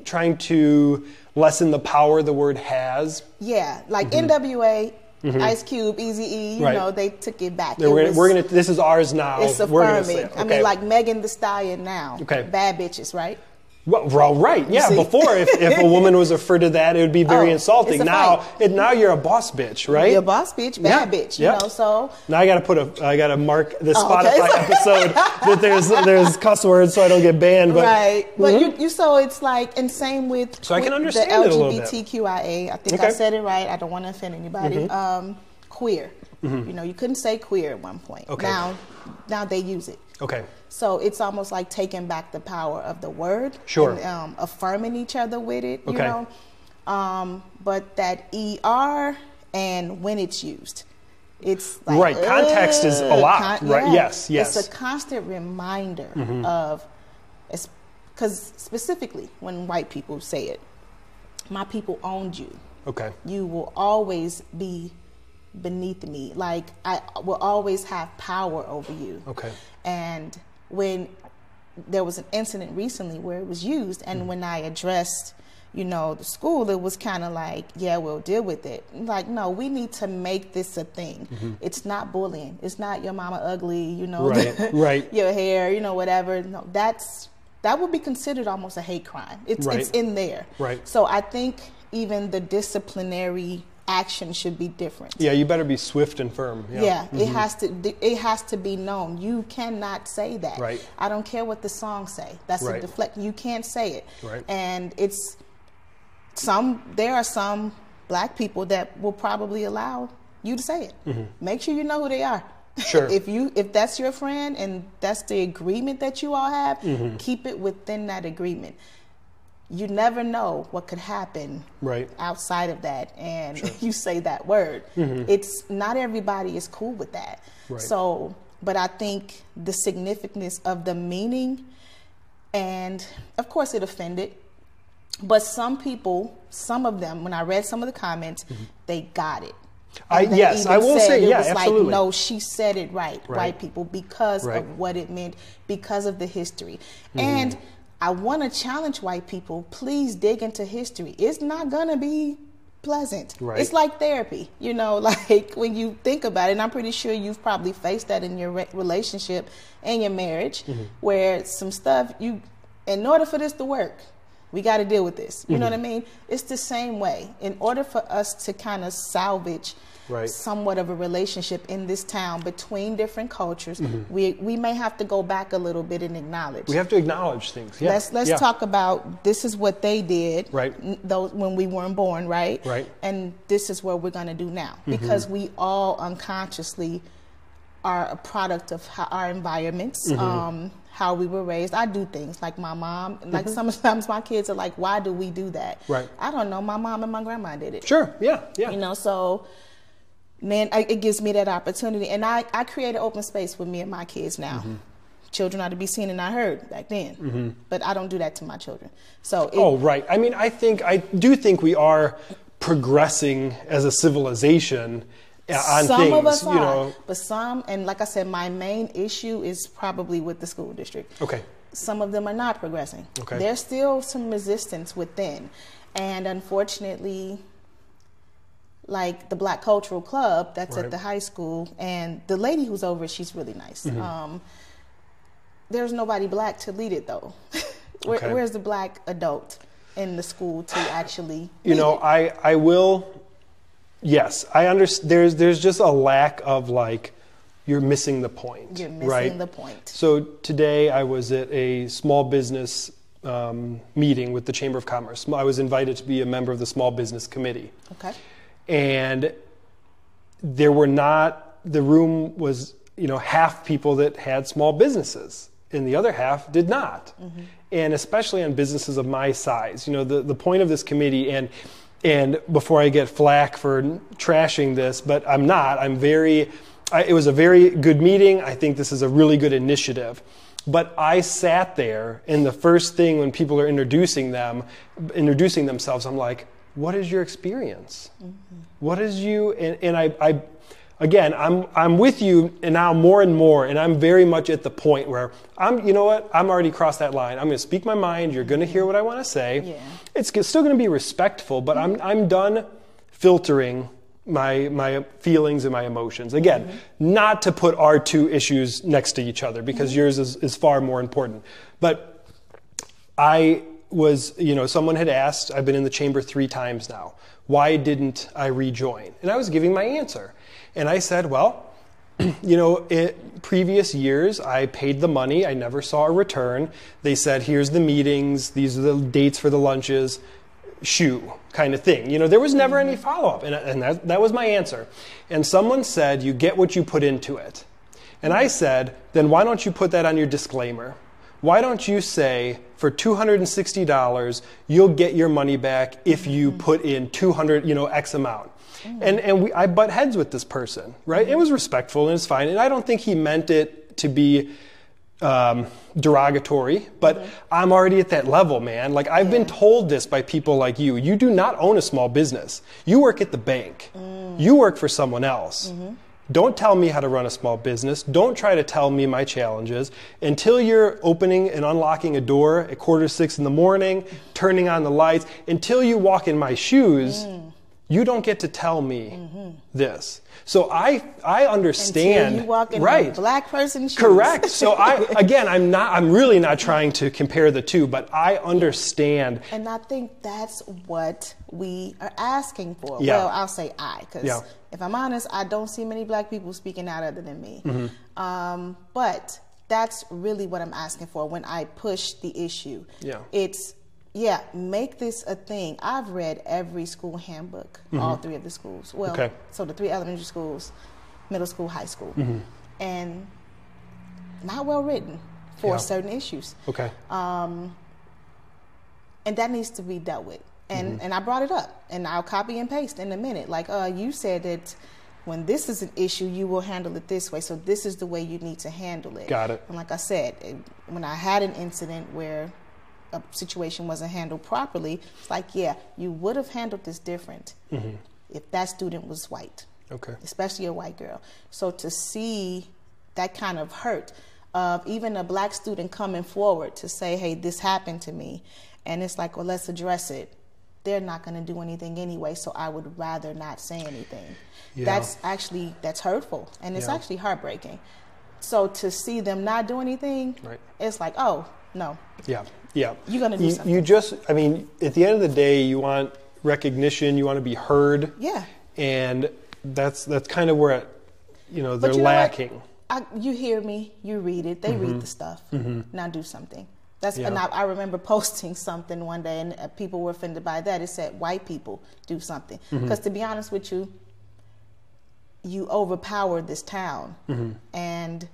trying to lessen the power the word has? Yeah, like NWA, Ice Cube, Eazy-E, you know, they took it back. We're gonna. This is ours now. It's affirming. I mean, like Megan Thee Stallion now. Okay. Bad bitches, right? Well, right. Yeah. Before, if a woman was referred to that, it would be very insulting. Now you're a boss bitch, right? You're a boss bitch, bad bitch. Yeah. You know, so now I gotta mark the Spotify episode that there's cuss words so I don't get banned. But, so it's like, and same with I can understand the LGBTQIA. I think I said it right. I don't want to offend anybody. Queer. You know, you couldn't say queer at one point. Okay. Now they use it. Okay. So it's almost like taking back the power of the word. Sure. And affirming each other with it, you know. But that ER and when it's used, it's like... Right, context is a lot, right? Yes, yes. It's a constant reminder of... Because specifically when white people say it, my people owned you. Okay. You will always be... beneath me, like I will always have power over you. Okay. And when there was an incident recently where it was used, and when I addressed, you know, the school, it was kind of like, yeah, we'll deal with it. Like, no, we need to make this a thing. It's not bullying. It's not your mama ugly, you know, your hair, you know, whatever. No, that would be considered almost a hate crime. It's in there. Right. So I think even the disciplinary action should be different. Yeah, you better be swift and firm. Yeah, it has to be known. You cannot say that. Right. I don't care what the song say. That's a deflect. You can't say it. Right. And it's there are some black people that will probably allow you to say it. Make sure you know who they are. Sure. If that's your friend and that's the agreement that you all have, keep it within that agreement. You never know what could happen outside of that, and you say that word. It's not everybody is cool with that. Right. So, but I think the significance of the meaning, and of course it offended, but some of them, when I read some of the comments, they got it. I will say, it was absolutely. Like, no, she said it right. White people, because of what it meant, because of the history, and. I want to challenge white people, please dig into history. It's not going to be pleasant. Right. It's like therapy, you know, like when you think about it, and I'm pretty sure you've probably faced that in your relationship and your marriage, where some stuff, in order for this to work, we got to deal with this. You know what I mean? It's the same way. In order for us to kind of salvage somewhat of a relationship in this town between different cultures, we may have to go back a little bit and acknowledge. We have to acknowledge things. Yeah. Let's talk about this is what they did when we weren't born, right? Right. And this is what we're going to do now, because we all unconsciously are a product of our environments, how we were raised. I do things like my mom, like sometimes my kids are like, why do we do that? Right. I don't know. My mom and my grandma did it. Sure. Yeah. Yeah. You know, so man, it gives me that opportunity. And I create an open space with me and my kids now. Children are to be seen and not heard back then, but I don't do that to my children. So. I mean, I do think we are progressing as a civilization. Some of us are, but some, and like I said, my main issue is probably with the school district. Okay. Some of them are not progressing. Okay. There's still some resistance within. And unfortunately, like the Black Cultural Club that's at the high school, and the lady who's over it, she's really nice. There's nobody black to lead it, though. Where's the black adult in the school to actually lead it? I will... Yes, I understand. There's just a lack of, like, you're missing the point. You're missing the point. So today I was at a small business meeting with the Chamber of Commerce. I was invited to be a member of the Small Business Committee. Okay. And the room was, you know, half people that had small businesses and the other half did not. And especially on businesses of my size, you know, the point of this committee, and before I get flack for trashing this, but I'm not. It was a very good meeting. I think this is a really good initiative. But I sat there, and the first thing when people are introducing themselves, I'm like, what is your experience? What is you? And I again, I'm with you now more and more, and I'm very much at the point where I'm already crossed that line. I'm going to speak my mind. You're going to hear what I want to say. Yeah. It's still going to be respectful, but mm-hmm. I'm done filtering my feelings and my emotions. Again, mm-hmm. not to put our two issues next to each other, because mm-hmm. yours is far more important. But I was, someone had asked, I've been in the chamber 3 times now, why didn't I rejoin? And I was giving my answer. And I said, well, previous years, I paid the money. I never saw a return. They said, here's the meetings. These are the dates for the lunches. Shoo, kind of thing. There was never any follow-up. And that was my answer. And someone said, you get what you put into it. And I said, then why don't you put that on your disclaimer? Why don't you say, for $260, you'll get your money back if you put in 200, X amount. Mm. And I butt heads with this person, right? Mm. It was respectful and it's fine. And I don't think he meant it to be derogatory, but I'm already at that level, man. Like, I've been told this by people like you. You do not own a small business. You work at the bank. Mm. You work for someone else. Mm-hmm. Don't tell me how to run a small business. Don't try to tell me my challenges. Until you're opening and unlocking a door at 5:45 in the morning, turning on the lights, until you walk in my shoes, you don't get to tell me this. So I understand. Until you walk in a black person's shoes. Correct. So I'm really not trying to compare the two, but I understand. And I think that's what we are asking for. Yeah. Well, I'll say because if I'm honest, I don't see many black people speaking out other than me. Mm-hmm. But that's really what I'm asking for when I push the issue. Yeah. Yeah, make this a thing. I've read every school handbook, all 3 of the schools. Well, so the 3 elementary schools, middle school, high school. Mm-hmm. And not well written for certain issues. Okay. And that needs to be dealt with. And and I brought it up, and I'll copy and paste in a minute. Like, you said that when this is an issue, you will handle it this way. So this is the way you need to handle it. Got it. And like I said, when I had an incident where a situation wasn't handled properly, it's like, you would have handled this different if that student was white, especially a white girl. So to see that kind of hurt of even a black student coming forward to say, hey, this happened to me, and it's like, well, let's address it. They're not going to do anything anyway, so I would rather not say anything. Yeah. That's hurtful, and it's actually heartbreaking. So to see them not do anything, it's like, oh, no. Yeah. Yeah. You're going to do something. At the end of the day, you want recognition, you want to be heard. Yeah. And that's kind of where, they're lacking. You hear me, you read it, they read the stuff. Mm-hmm. Now do something. And I remember posting something one day, and people were offended by that. It said, white people, do something. Because to be honest with you, you overpowered this town. And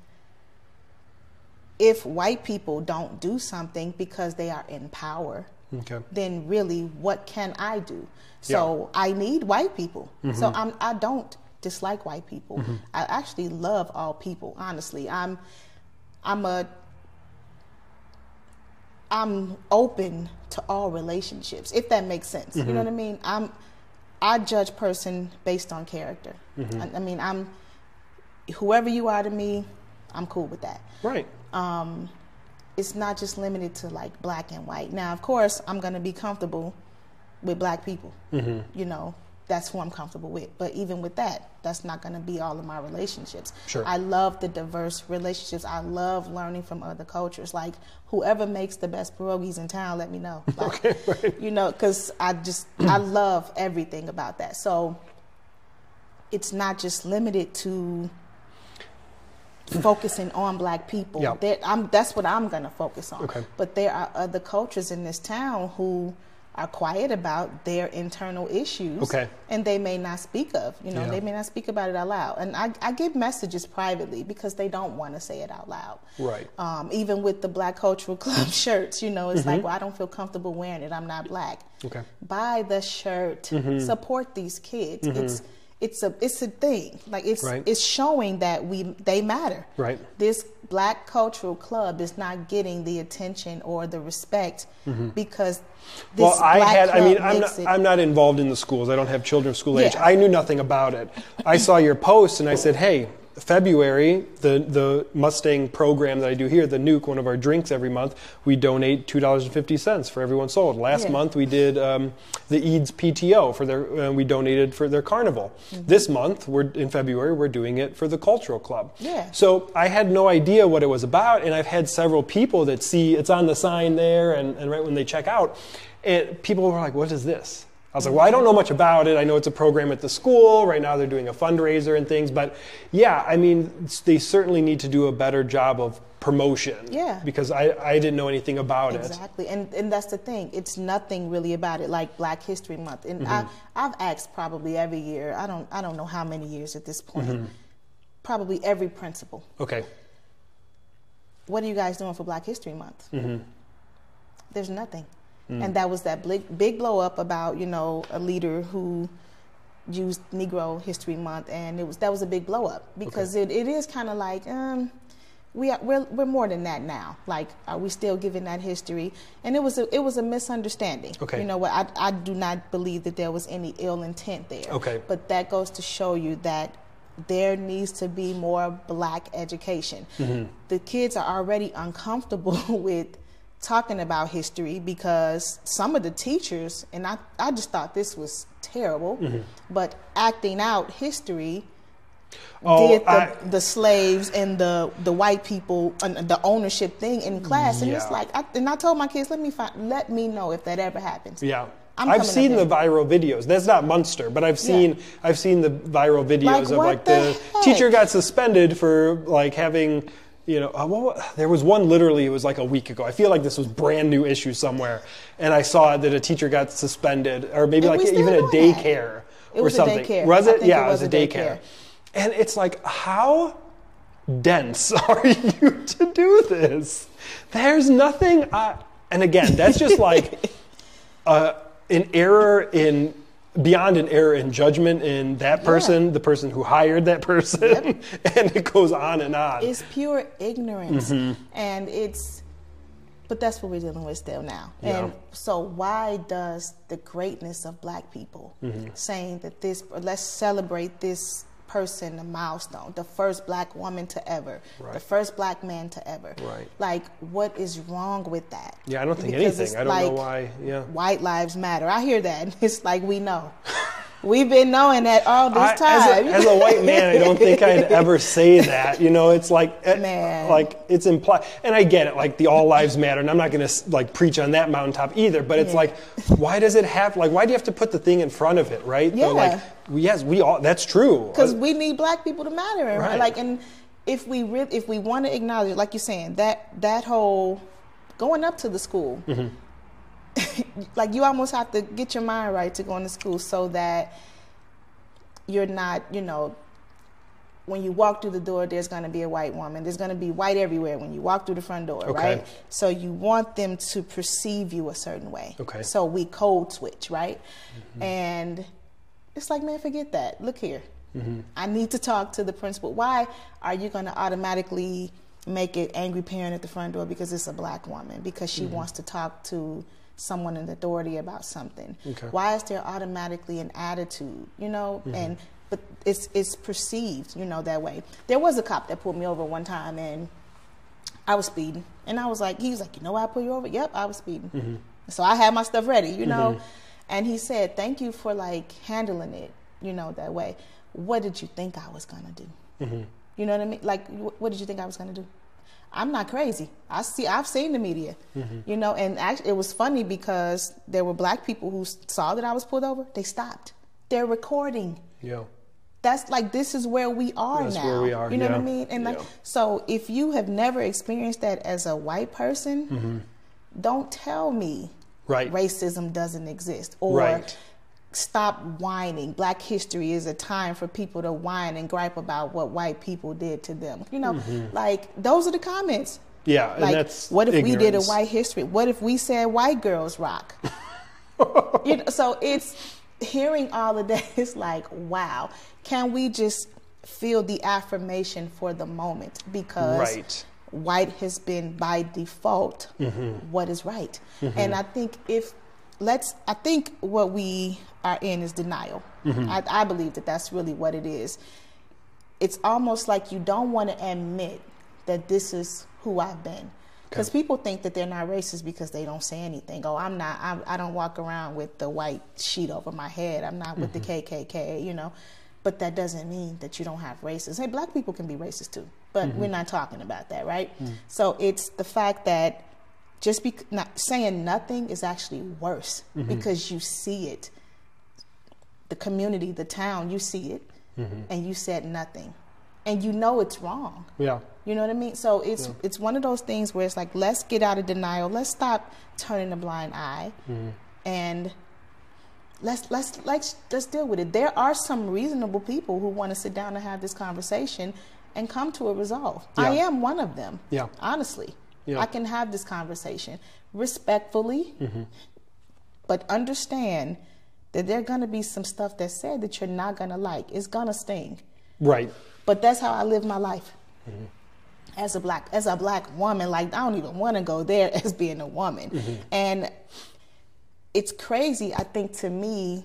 if white people don't do something because they are in power, then really what can I do? So I need white people. So I don't dislike white people. I actually love all people, honestly. I'm open to all relationships, if that makes sense. You know what I mean? I judge person based on character. I'm whoever you are to me, I'm cool with that. Right. It's not just limited to like black and white. Now, of course, I'm going to be comfortable with black people. That's who I'm comfortable with. But even with that, that's not going to be all of my relationships. Sure. I love the diverse relationships. I love learning from other cultures. Like, whoever makes the best pierogies in town, let me know. Like, because I love everything about that. So it's not just limited to focusing on black people. Yeah. That's what I'm going to focus on. Okay. But there are other cultures in this town who are quiet about their internal issues, and they may not speak of, they may not speak about it out loud. And I give messages privately because they don't want to say it out loud. Right. Even with the Black Cultural Club shirts, it's like, well, I don't feel comfortable wearing it. I'm not black. Okay. Buy the shirt. Support these kids. It's it's a thing. Like it's showing that they matter. Right. This Black cultural club is not getting the attention or the respect because this I'm not involved in the schools. I don't have children of school age. I knew nothing about it. I saw your post and I said, hey, February, the Mustang program that I do here, the Nuke, one of our drinks every month, we donate $2.50 for everyone sold. Last month we did the Eads PTO for their we donated for their carnival. This month in February we're doing it for the cultural club. So I had no idea what it was about, and I've had several people that see it's on the sign there and right when they check out, and people were like, what is this? I was like, well, I don't know much about it. I know it's a program at the school. Right now they're doing a fundraiser and things. But, yeah, I mean, they certainly need to do a better job of promotion. Yeah. Because I didn't know anything about it. Exactly. And that's the thing. It's nothing really about it, like Black History Month. And I've asked probably every year. I don't know how many years at this point. Probably every principal. Okay. What are you guys doing for Black History Month? There's nothing. And that was that big blow up about, you know, a leader who used Negro History Month, and that was a big blow up because it is kind of like we're more than that now. Like, are we still giving that history? And it was a misunderstanding. Okay. You know what? I do not believe that there was any ill intent there. Okay. But that goes to show you that there needs to be more Black education. The kids are already uncomfortable with talking about history because some of the teachers, and I just thought this was terrible, but acting out history did the slaves and the white people and the ownership thing in class, and it's like, and I told my kids, let me know if that ever happens. Yeah. I've seen the viral videos. That's not Munster, but I've seen the viral videos of like the teacher got suspended for like having, you know, there was one literally, it was like a week ago. I feel like this was brand new issue somewhere. And I saw that a teacher got suspended, or maybe like even a daycare or something. Was it? Yeah, it was a daycare. And it's like, how dense are you to do this? There's nothing. And again, that's just like an error in... beyond an error in judgment in that person, the person who hired that person, and it goes on and on. It's pure ignorance, and but that's what we're dealing with still now. Yeah. And so why does the greatness of Black people saying that let's celebrate this person, a milestone, the first Black woman to ever, the first Black man to ever. Right. Like, what is wrong with that? Yeah, I don't think anything. I don't know why. Yeah. White lives matter. I hear that. It's like, we know. We've been knowing that all this time. As a white man, I don't think I'd ever say that. You know, it's like, it's implied. And I get it, like the all lives matter, and I'm not going to like preach on that mountaintop either. But it's like, why does it have? Like, why do you have to put the thing in front of it, right? Yeah. Like, yes, we all. That's true. Because we need Black people to matter, right? Like, and if we want to acknowledge it, like you're saying, that whole going up to the school. Like, you almost have to get your mind right to go into school so that you're not, you know, when you walk through the door, there's going to be a white woman. There's going to be white everywhere when you walk through the front door, right? So you want them to perceive you a certain way. Okay. So we code switch, right? And it's like, man, forget that. Look here. I need to talk to the principal. Why are you going to automatically make an angry parent at the front door because it's a Black woman, because she wants to talk to someone in authority about something? Why is there automatically an attitude, you know? And but it's perceived, you know, that way. There was a cop that pulled me over one time, and I was speeding, and I was like, he was like, you know why I pulled you over? Yep, I was speeding. So I had my stuff ready, you know, and he said, thank you for like handling it, you know, that way. What did you think I was gonna do? You know what I mean? Like, what did you think I was gonna do? I'm not crazy. I've seen the media, you know, and actually it was funny because there were Black people who saw that I was pulled over. They stopped. They're recording. Yeah. That's like, this is where we are now. That's where we are. You know what I mean? And like, so if you have never experienced that as a white person, don't tell me racism doesn't exist, or stop whining. Black history is a time for people to whine and gripe about what white people did to them. You know, like, those are the comments. Yeah, like, and that's what if ignorance. We did a white history? What if we said white girls rock? You know, so it's hearing all of that, it's like, wow, can we just feel the affirmation for the moment? Because white has been by default what is right. And I think I think what we are in is denial. I believe that that's really what it is. It's almost like you don't want to admit that this is who I've been. Because people think that they're not racist because they don't say anything. Oh, I'm not, I don't walk around with the white sheet over my head. I'm not with the KKK, you know. But that doesn't mean that you don't have racism. Hey, black people can be racist too, but we're not talking about that, right? So it's the fact that just not saying nothing is actually worse because you see it. The community, the town, you see it, and you said nothing. And you know it's wrong. Yeah. You know what I mean? So it's one of those things where it's like, let's get out of denial. Let's stop turning a blind eye, and let's deal with it. There are some reasonable people who want to sit down and have this conversation and come to a resolve. Yeah. I am one of them. Yeah. Honestly, yeah. I can have this conversation respectfully, but understand that there's going to be some stuff that's said that you're not going to like. It's going to sting. Right. But that's how I live my life as a black woman. Like, I don't even want to go there as being a woman. And it's crazy, I think, to me,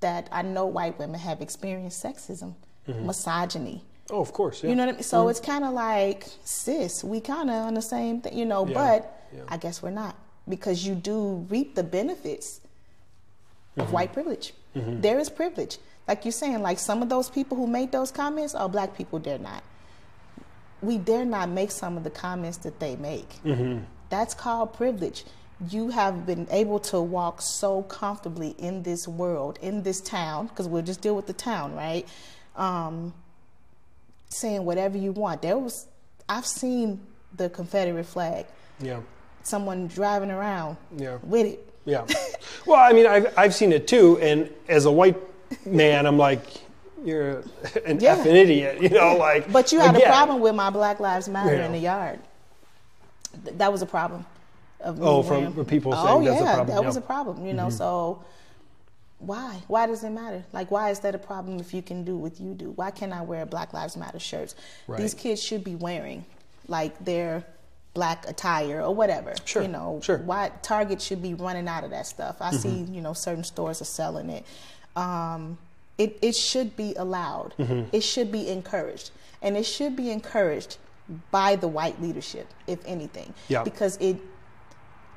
that I know white women have experienced sexism, misogyny. Oh, of course. Yeah. You know what I mean? So it's kind of like, sis, we kind of on the same thing, you know, but I guess we're not, because you do reap the benefits of white privilege. There is privilege. Like you're saying, like some of those people who made those comments are black people. Dare not. We dare not make some of the comments that they make. That's called privilege. You have been able to walk so comfortably in this world, in this town, because we'll just deal with the town, right? Saying whatever you want. I've seen the Confederate flag. Yeah. Someone driving around. Yeah. With it. Yeah. Well, I mean, I've seen it too, and as a white man, I'm like, you're an effing idiot, you know, like. But you had a problem with my Black Lives Matter in the yard. That was a problem. From people saying that's a problem. That was a problem, you know, so why? Why does it matter? Like, why is that a problem if you can do what you do? Why can't I wear Black Lives Matter shirts? Right. These kids should be wearing, like, their black attire or whatever. Sure, you know, why Target should be running out of that stuff. I see, you know, certain stores are selling it. It should be allowed. It should be encouraged. And it should be encouraged by the white leadership, if anything. Yeah. Because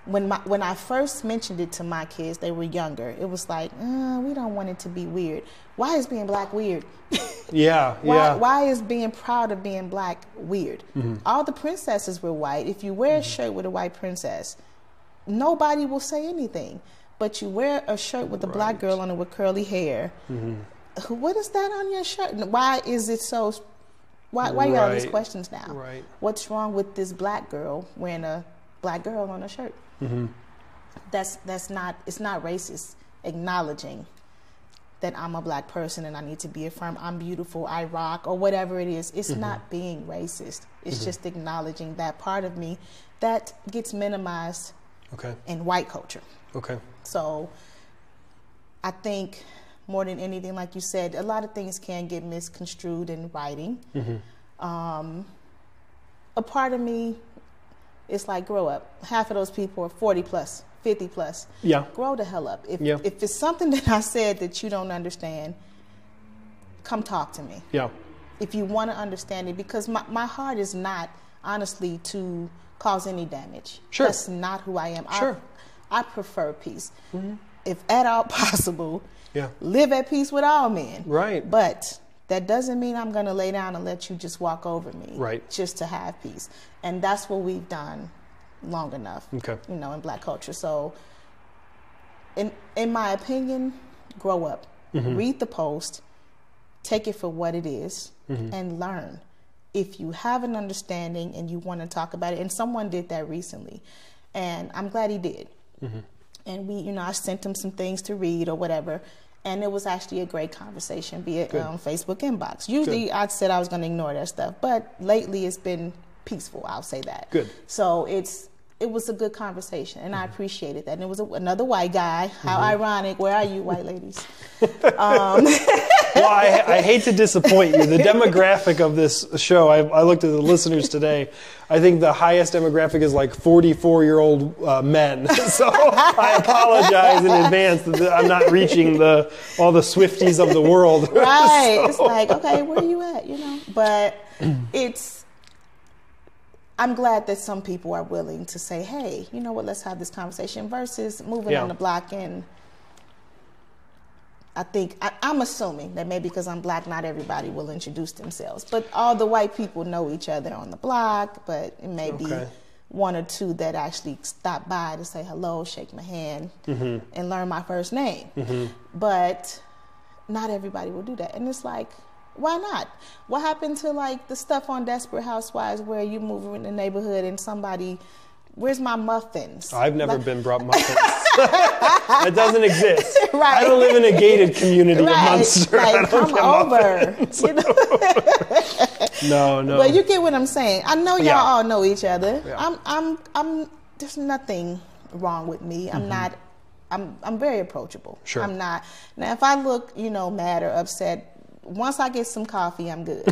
when I first mentioned it to my kids, they were younger, it was like, we don't want it to be weird. Why is being black weird? Why is being proud of being black weird? All the princesses were white. If you wear a shirt with a white princess, nobody will say anything. But you wear a shirt with a black girl on it with curly hair. What is that on your shirt? Why is it so? Why are all these questions now? Right. What's wrong with this black girl wearing a black girl on a shirt? That's not. It's not racist. Acknowledging that I'm a black person and I need to be affirmed. I'm beautiful. I rock, or whatever it is. It's not being racist. It's just acknowledging that part of me that gets minimized in white culture. So I think more than anything, like you said, a lot of things can get misconstrued in writing. A part of me, it's like, grow up. Half of those people are 40 plus, 50 plus. Yeah. Grow the hell up. If it's something that I said that you don't understand, come talk to me. Yeah. If you want to understand it, because my heart is not, honestly, to cause any damage. Sure. That's not who I am. Sure. I prefer peace, if at all possible. Yeah. Live at peace with all men. Right. But that doesn't mean I'm going to lay down and let you just walk over me. Right. Just to have peace, and that's what we've done long enough. Okay. You know, in black culture. So, in my opinion, grow up, read the post, take it for what it is, and learn. If you have an understanding and you want to talk about it, and someone did that recently, and I'm glad he did. And we, you know, I sent him some things to read or whatever, and it was actually a great conversation, be it on Facebook inbox. Usually I said I was going to ignore that stuff, but lately it's been peaceful, I'll say that. Good. So it's it was a good conversation, and I appreciated that. And it was another white guy. How ironic. Where are you, white ladies? Well, I hate to disappoint you. The demographic of this show, I looked at the listeners today. I think the highest demographic is like 44-year-old men. So I apologize in advance that I'm not reaching all the Swifties of the world. Right. So. It's like, okay, where are you at? You know. But I'm glad that some people are willing to say, hey, you know what, let's have this conversation versus moving on the block and. I think, I'm assuming that maybe because I'm black, not everybody will introduce themselves. But all the white people know each other on the block, but it may be one or two that actually stop by to say hello, shake my hand, and learn my first name. But not everybody will do that. And it's like, why not? What happened to, like, the stuff on Desperate Housewives where you move in the neighborhood and somebody... Where's my muffins? I've never been brought muffins. That doesn't exist. Right. I don't live in a gated community of Munster. Like, I don't get over. You know? No. But you get what I'm saying. I know y'all all know each other. Yeah. I'm. There's nothing wrong with me. I'm not. I'm very approachable. Sure. I'm not. Now, if I look, you know, mad or upset. Once I get some coffee, I'm good,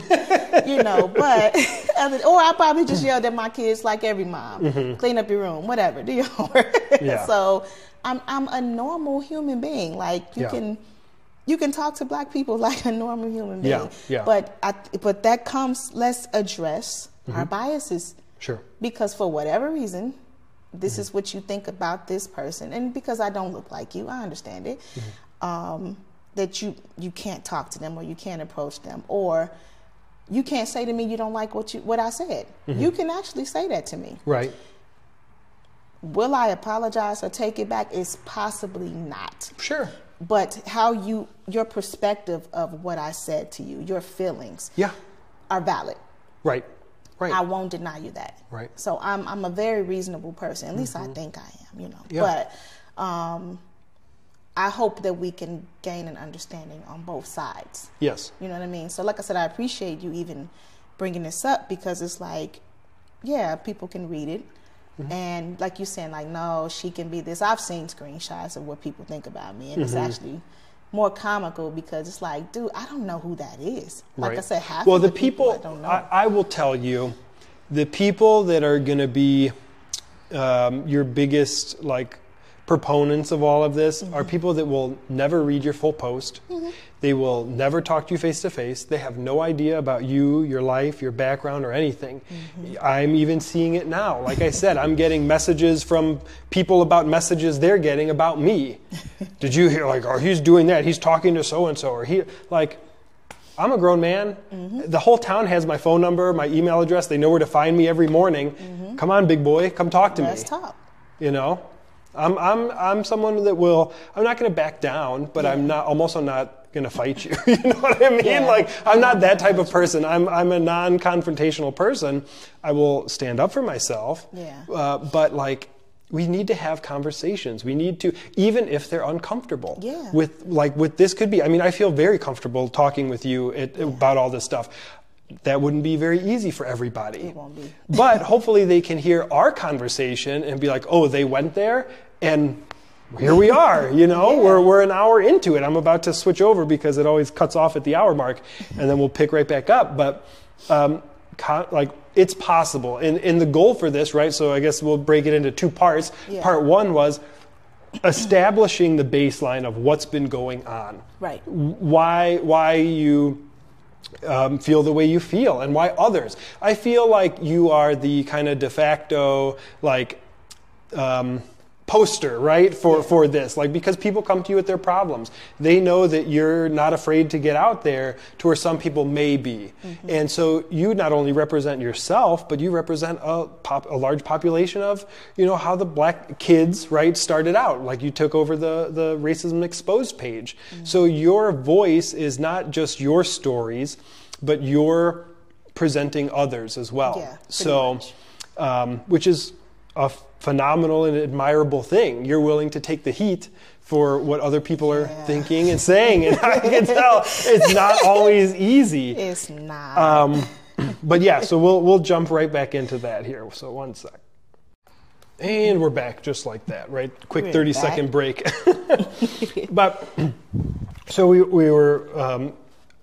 you know, but, or I probably just yelled at my kids like every mom, clean up your room, whatever, do your homework. So I'm a normal human being. Like you can talk to black people like a normal human being, but that comes, let's address our biases. Sure. Because for whatever reason, this is what you think about this person. And because I don't look like you, I understand it. That you can't talk to them or you can't approach them or you can't say to me you don't like what I said. You can actually say that to me. Right. Will I apologize or take it back? It's possibly not. Sure. But how your perspective of what I said to you, your feelings are valid. Right. Right. I won't deny you that. Right. So I'm a very reasonable person. At least I think I am, you know. Yeah. But I hope that we can gain an understanding on both sides. Yes. You know what I mean? So like I said, I appreciate you even bringing this up because it's like, yeah, people can read it. And like you saying, like, no, she can be this. I've seen screenshots of what people think about me. And it's actually more comical because it's like, dude, I don't know who that is. Like I said, half of the people I don't know. I will tell you, the people that are going to be your biggest, like, proponents of all of this are people that will never read your full post. They will never talk to you face to face. They have no idea about you, your life, your background, or anything. I'm even seeing it now. Like I said, I'm getting messages from people about messages they're getting about me. Did you hear, like, oh, he's doing that. He's talking to so-and-so. Or he, like, I'm a grown man. The whole town has my phone number, my email address. They know where to find me every morning. Come on, big boy. Come talk to me. Let's talk. You know? I'm someone that will, I'm not going to back down, but I'm also not going to fight you. You know what I mean? Yeah. Like, I'm not that type of person. I'm a non-confrontational person. I will stand up for myself. Yeah. But like, we need to have conversations. We need to, even if they're uncomfortable. Yeah. With this could be, I mean, I feel very comfortable talking with you about all this stuff. That wouldn't be very easy for everybody. It won't be. But hopefully they can hear our conversation and be like, oh, they went there and here we are, you know, we're an hour into it. I'm about to switch over because it always cuts off at the hour mark and then we'll pick right back up. But like it's possible. And the goal for this, right? So I guess we'll break it into two parts. Yeah. Part one was establishing the baseline of what's been going on. Right. Why you... feel the way you feel and why others. I feel like you are the kind of de facto like poster, right, for this. Like, because people come to you with their problems. They know that you're not afraid to get out there to where some people may be. And so you not only represent yourself, but you represent a large population of, you know, how the black kids, right, started out. Like you took over the Racism Exposed page. So your voice is not just your stories, but you're presenting others as well. Yeah, so, which is a phenomenal and admirable thing. You're willing to take the heat for what other people are thinking and saying, and I can tell it's not always easy. It's not. But yeah, so we'll jump right back into that here. So one sec. And we're back just like that, right? Quick 30-second break. But so we were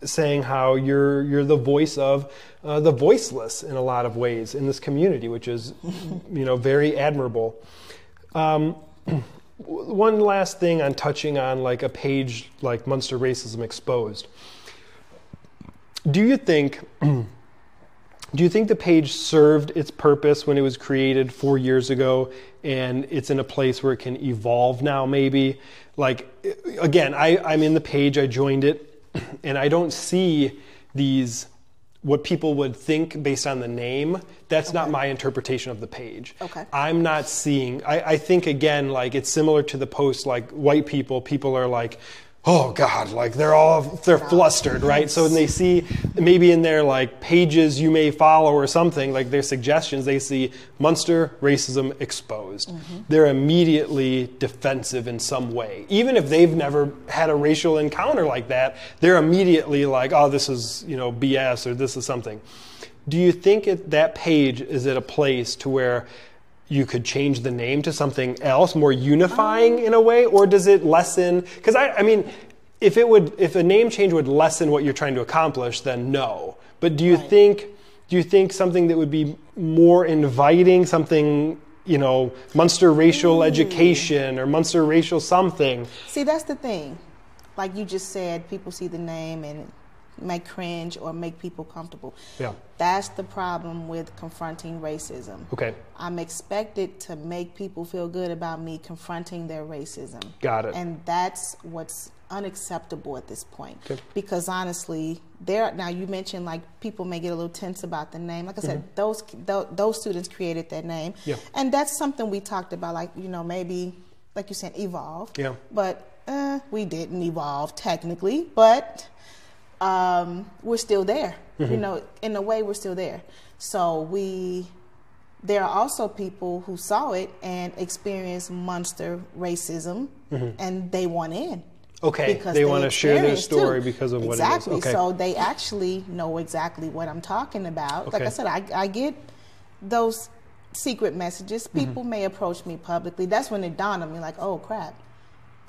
saying how you're the voice of the voiceless in a lot of ways in this community, which is, you know, very admirable. One last thing on touching on like a page like Munster Racism Exposed. Do you think the page served its purpose when it was created 4 years ago, and it's in a place where it can evolve now, maybe? Like, again, I'm in the page, I joined it, and I don't see these, what people would think based on the name. That's not my interpretation of the page. Okay. I'm not seeing, I think, again, like, it's similar to the post, like, white people are like, oh God, like they're flustered, right? So when they see maybe in their like pages you may follow or something, like their suggestions, they see Munster Racism Exposed. Mm-hmm. They're immediately defensive in some way. Even if they've never had a racial encounter like that, they're immediately like, oh, this is, you know, BS, or this is something. Do you think that page is at a place to where you could change the name to something else, more unifying in a way, or does it lessen? Because I mean, if a name change would lessen what you're trying to accomplish, then no. But do you think something that would be more inviting, something, you know, Munster racial education or Munster racial something? See, that's the thing. Like you just said, people see the name and may cringe or make people comfortable. Yeah. That's the problem with confronting racism. Okay. I'm expected to make people feel good about me confronting their racism. Got it. And that's what's unacceptable at this point. Okay. Because honestly, now you mentioned like people may get a little tense about the name. Like I said, those students created that name. Yeah. And that's something we talked about, like, you know, maybe like you said, evolve. Yeah. But we didn't evolve technically, but we're still there, mm-hmm. you know, in a way we're still there. So there are also people who saw it and experienced Munster racism, mm-hmm. and they want in. Okay, because they want to share their story because of what it is. Exactly, so they actually know exactly what I'm talking about. Okay. Like I said, I get those secret messages. People mm-hmm. may approach me publicly. That's when it dawned on me, like, oh crap,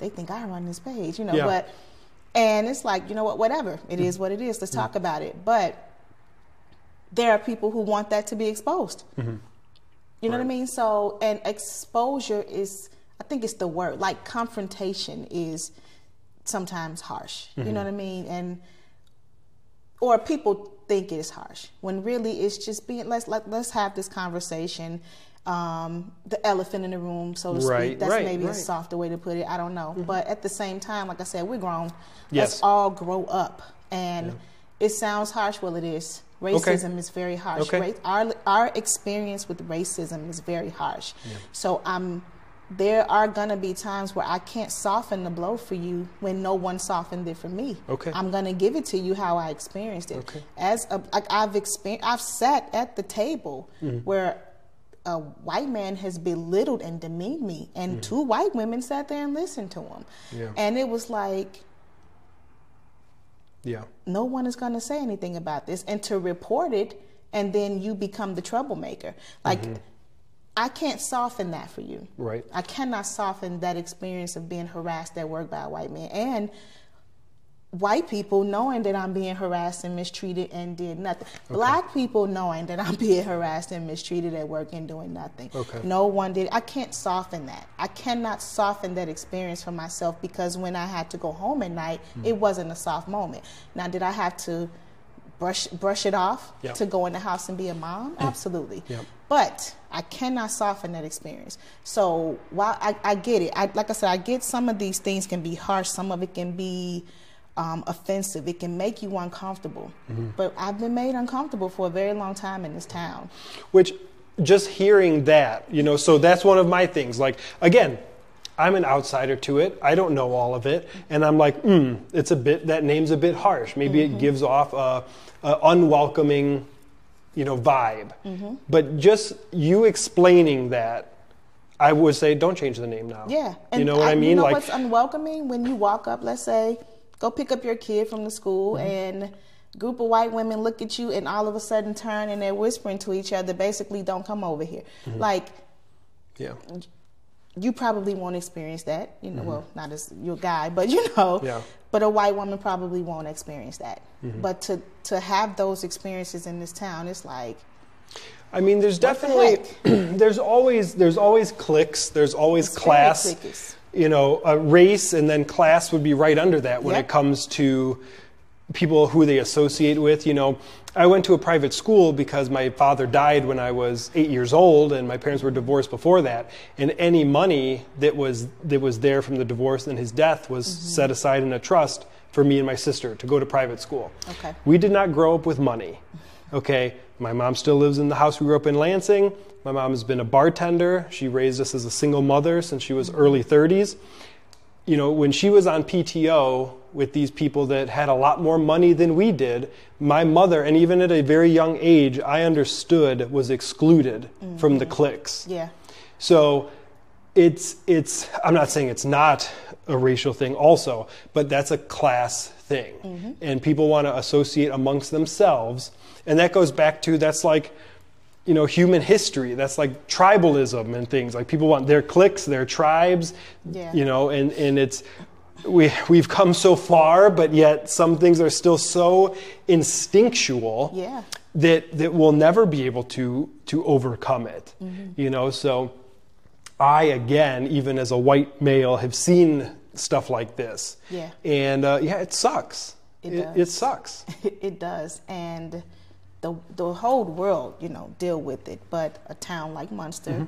they think I run this page, you know, yeah. but... And it's like, you know what, whatever. It is what it is. Let's talk about it. But there are people who want that to be exposed. Mm-hmm. You know what I mean? So, and exposure is, I think it's the word. Like, confrontation is sometimes harsh. Mm-hmm. You know what I mean? And, or people think it is harsh. When really it's just being, let's have this conversation. The elephant in the room, so to speak. That's maybe a softer way to put it. I don't know. Mm-hmm. But at the same time, like I said, we're grown. Yes. Let's all grow up. And it sounds harsh. Well, it is. Racism is very harsh. Okay. Our experience with racism is very harsh. Yeah. So there are going to be times where I can't soften the blow for you when no one softened it for me. Okay. I'm going to give it to you how I experienced it. Okay. I've sat at the table where a white man has belittled and demeaned me, and two white women sat there and listened to him, and it was like, no one is going to say anything about this, and to report it, and then you become the troublemaker. Like, I can't soften that for you. Right. I cannot soften that experience of being harassed at work by a white man, and white people knowing that I'm being harassed and mistreated and did nothing. Okay. Black people knowing that I'm being harassed and mistreated at work and doing nothing. Okay. No one did. I can't soften that. I cannot soften that experience for myself, because when I had to go home at night, it wasn't a soft moment. Now, did I have to brush it off to go in the house and be a mom? Absolutely. Yep. But I cannot soften that experience. So while I get it, like I said, I get some of these things can be harsh. Some of it can be offensive. It can make you uncomfortable. But I've been made uncomfortable for a very long time in this town. Which, just hearing that, you know, so that's one of my things. Like, again, I'm an outsider to it. I don't know all of it. And I'm like, it's a bit, that name's a bit harsh. Maybe it gives off a unwelcoming, you know, vibe. But just you explaining that, I would say, don't change the name now. Yeah. And you know what I mean? You know, like, what's unwelcoming? When you walk up, let's say, go pick up your kid from the school, and a group of white women look at you and all of a sudden turn and they're whispering to each other, basically, don't come over here. Like, Yeah. You probably won't experience that, you know, well, not as your guy, but you know, but a white woman probably won't experience that. But to have those experiences in this town, it's like, I mean, there's definitely, there's always cliques, there's always class, you know, a race, and then class would be right under that when it comes to people who they associate with. You know, I went to a private school because my father died when I was 8 years old, and my parents were divorced before that. And any money that was there from the divorce and his death was set aside in a trust for me and my sister to go to private school. Okay. We did not grow up with money. Okay. My mom still lives in the house we grew up in, Lansing. My mom has been a bartender. She raised us as a single mother since she was early 30s. You know, when she was on PTO with these people that had a lot more money than we did, my mother, and even at a very young age, I understood was excluded from the cliques. Yeah. So it's I'm not saying it's not a racial thing also, but that's a class thing. And people want to associate amongst themselves. And that goes back to, that's like, you know, human history. That's like tribalism and things. Like people want their cliques, their tribes, you know, and it's, we've come so far, but yet some things are still so instinctual that we'll never be able to overcome it. You know, so I, again, even as a white male, have seen stuff like this. And it sucks. It sucks. It does. And the whole world, you know, deal with it. But a town like Munster,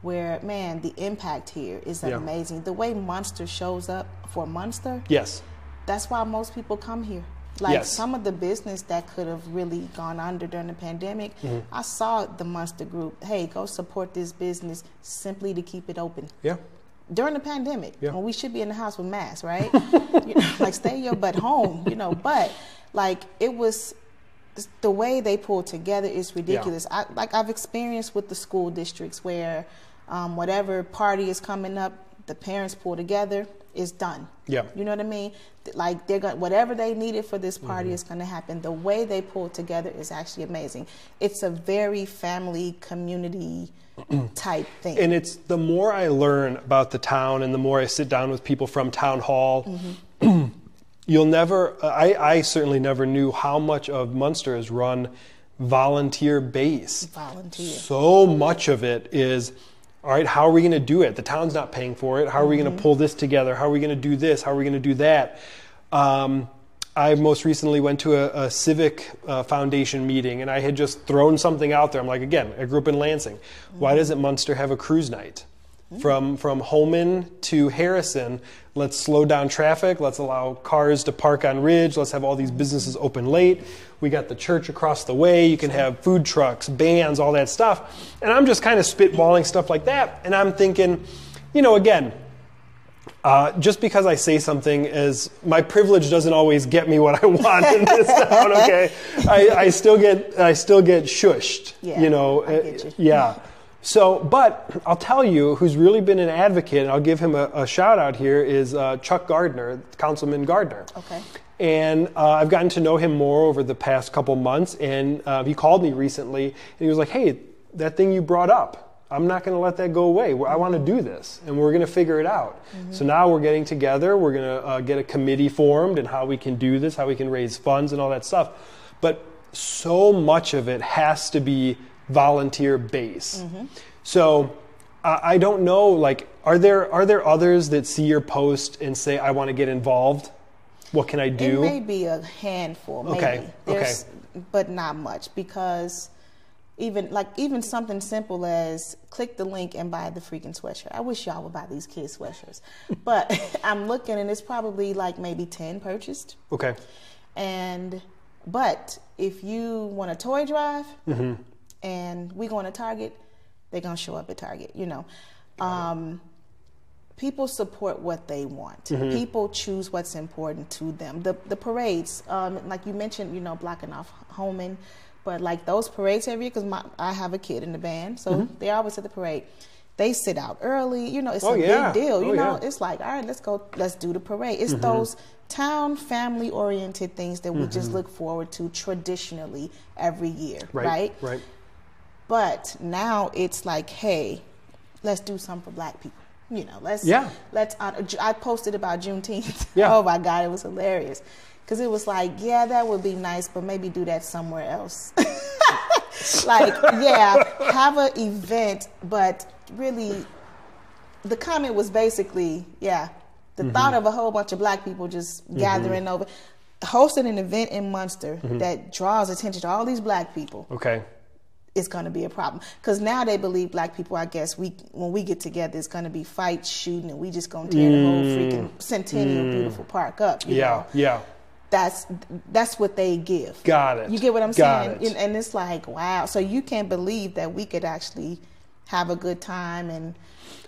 where, man, the impact here is amazing. The way Munster shows up for Munster. Yes. That's why most people come here. Like some of the business that could have really gone under during the pandemic, I saw the Munster group, hey, go support this business simply to keep it open. Yeah. During the pandemic, when we should be in the house with masks, right? You know, like stay your butt home, you know, but like it was, the way they pulled together is ridiculous. Yeah. I've experienced with the school districts where whatever party is coming up, the parents pull together, it's done. Yeah. You know what I mean? Like they're going, whatever they needed for this party is going to happen. The way they pull together is actually amazing. It's a very family community type thing. And it's, the more I learn about the town and the more I sit down with people from town hall, you'll never, I certainly never knew how much of Munster is run volunteer base. So much of it is, all right, how are we going to do it? The town's not paying for it. How are we going to pull this together? How are we going to do this? How are we going to do that? I most recently went to a civic foundation meeting, and I had just thrown something out there. I'm like, again, I grew up in Lansing. Why doesn't Munster have a cruise night? From Holman to Harrison, let's slow down traffic. Let's allow cars to park on Ridge. Let's have all these businesses open late. We got the church across the way. You can have food trucks, bands, all that stuff. And I'm just kind of spitballing stuff like that. And I'm thinking, you know, again, just because I say something is, my privilege doesn't always get me what I want in this town. Okay, I still get shushed. Yeah, you know, I get you. Yeah. So, but I'll tell you who's really been an advocate, and I'll give him a shout out here, is Chuck Gardner, Councilman Gardner. Okay. And I've gotten to know him more over the past couple months, and he called me recently, and he was like, hey, that thing you brought up, I'm not going to let that go away. I want to do this, and we're going to figure it out. So now we're getting together, we're going to get a committee formed, and how we can do this, how we can raise funds and all that stuff. But so much of it has to be volunteer base. So I don't know, like, are there others that see your post and say, I want to get involved? What can I do? It may be a handful, maybe. Okay. But not much, because even something simple as click the link and buy the freaking sweatshirt. I wish y'all would buy these kids' sweatshirts. But I'm looking, and it's probably like maybe 10 purchased. Okay. But if you want a toy drive, and we going to Target, they're going to show up at Target, you know. People support what they want. People choose what's important to them. The parades, like you mentioned, you know, blocking off Holman, but like those parades every year, because I have a kid in the band, so they're always at the parade. They sit out early, you know, it's a big deal, you know. It's like, all right, let's do the parade. It's those town family-oriented things that we just look forward to traditionally every year, right? Right. But now it's like, hey, let's do something for black people. You know, let's honor. I posted about Juneteenth. Yeah. Oh my God, it was hilarious. Because it was like, yeah, that would be nice, but maybe do that somewhere else. Like, yeah, have an event, but really, the comment was basically, yeah, the mm-hmm. thought of a whole bunch of black people just mm-hmm. gathering over, hosting an event in Munster mm-hmm. that draws attention to all these black people. Okay. It's going to be a problem. Because now they believe black people, I guess, when we get together, it's going to be fight, shooting, and we just going to tear the whole freaking Centennial beautiful park up. You know? Yeah. That's what they give. Got it. You get what I'm saying? It. And it's like, wow. So you can't believe that we could actually have a good time and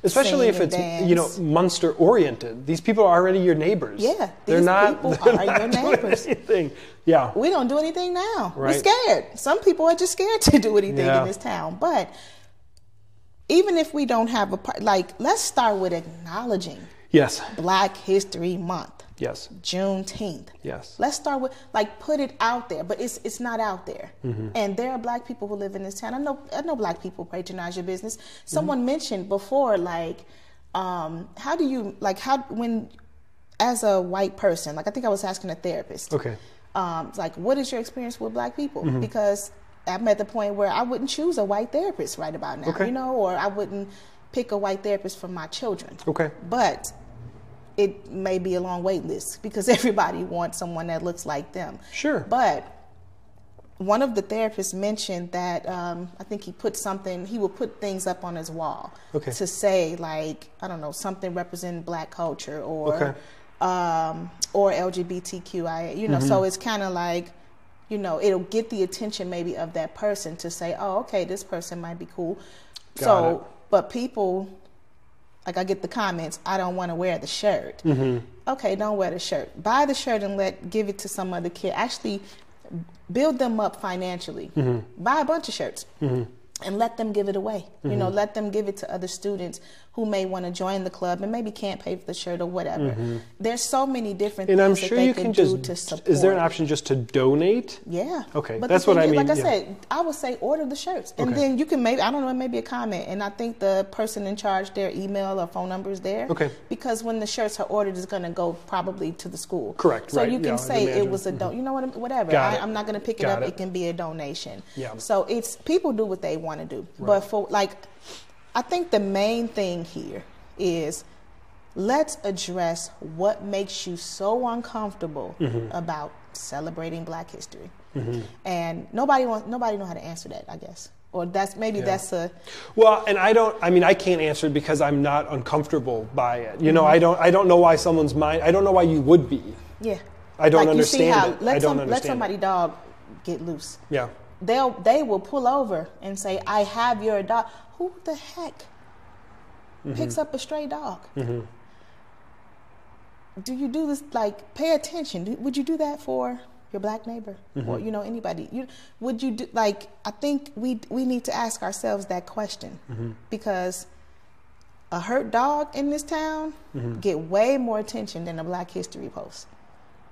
especially if it's dance. You know, Munster oriented. These people are already your neighbors. Yeah, they're not your neighbors. Anything. Yeah, we don't do anything now. Right. We're scared. Some people are just scared to do anything in this town. But even if we don't have a part, like let's start with acknowledging. Yes. Black History Month. Yes. Juneteenth. Yes. Let's start with, like, put it out there, but it's not out there. Mm-hmm. And there are black people who live in this town. I know black people patronize your business. Someone mm-hmm. mentioned before, like, how do you, like, when, as a white person, like, I think I was asking a therapist. Okay. Like, what is your experience with black people? Mm-hmm. Because I'm at the point where I wouldn't choose a white therapist right about now, okay. you know, or I wouldn't pick a white therapist for my children. Okay. But it may be a long wait list because everybody wants someone that looks like them. Sure. But one of the therapists mentioned that I think he would put things up on his wall okay. to say, like, I don't know, something representing black culture or okay. Or LGBTQIA, you know, mm-hmm. so it's kind of like, you know, it'll get the attention maybe of that person to say, oh, okay, this person might be cool. Got so, it. But people... Like I get the comments, I don't want to wear the shirt. Mm-hmm. Okay, don't wear the shirt. Buy the shirt and give it to some other kid. Actually, build them up financially. Mm-hmm. Buy a bunch of shirts mm-hmm. and let them give it away. Mm-hmm. You know, let them give it to other students who may want to join the club and maybe can't pay for the shirt or whatever. Mm-hmm. There's so many different things that they can do to support. Is there an option just to donate? Yeah. Okay, but that's what I mean. Like I said, I would say order the shirts. And then you can maybe, I don't know, maybe a comment. And I think the person in charge, their email or phone number is there. Okay. Because when the shirts are ordered, it's going to go probably to the school. Correct, so right. So you can say it was a donation. Mm-hmm. You know what, whatever. I'm not going to pick it up. It can be a donation. Yeah. So it's, people do what they want to do. Right. But for, like... I think the main thing here is let's address what makes you so uncomfortable mm-hmm. about celebrating Black history. Mm-hmm. And nobody knows how to answer that, I guess. Or that's a... Well, and I can't answer it because I'm not uncomfortable by it. You know, mm-hmm. I don't know why someone's mind... I don't know why you would be. Yeah. I don't understand it. Let somebody's dog get loose. Yeah. They will pull over and say, I have your dog. Who the heck picks mm-hmm. up a stray dog? Mm-hmm. Do you do this? Like, pay attention. Would you do that for your black neighbor mm-hmm. or, you know, anybody? Would you do, like, I think we need to ask ourselves that question mm-hmm. because a hurt dog in this town mm-hmm. get way more attention than a Black History post.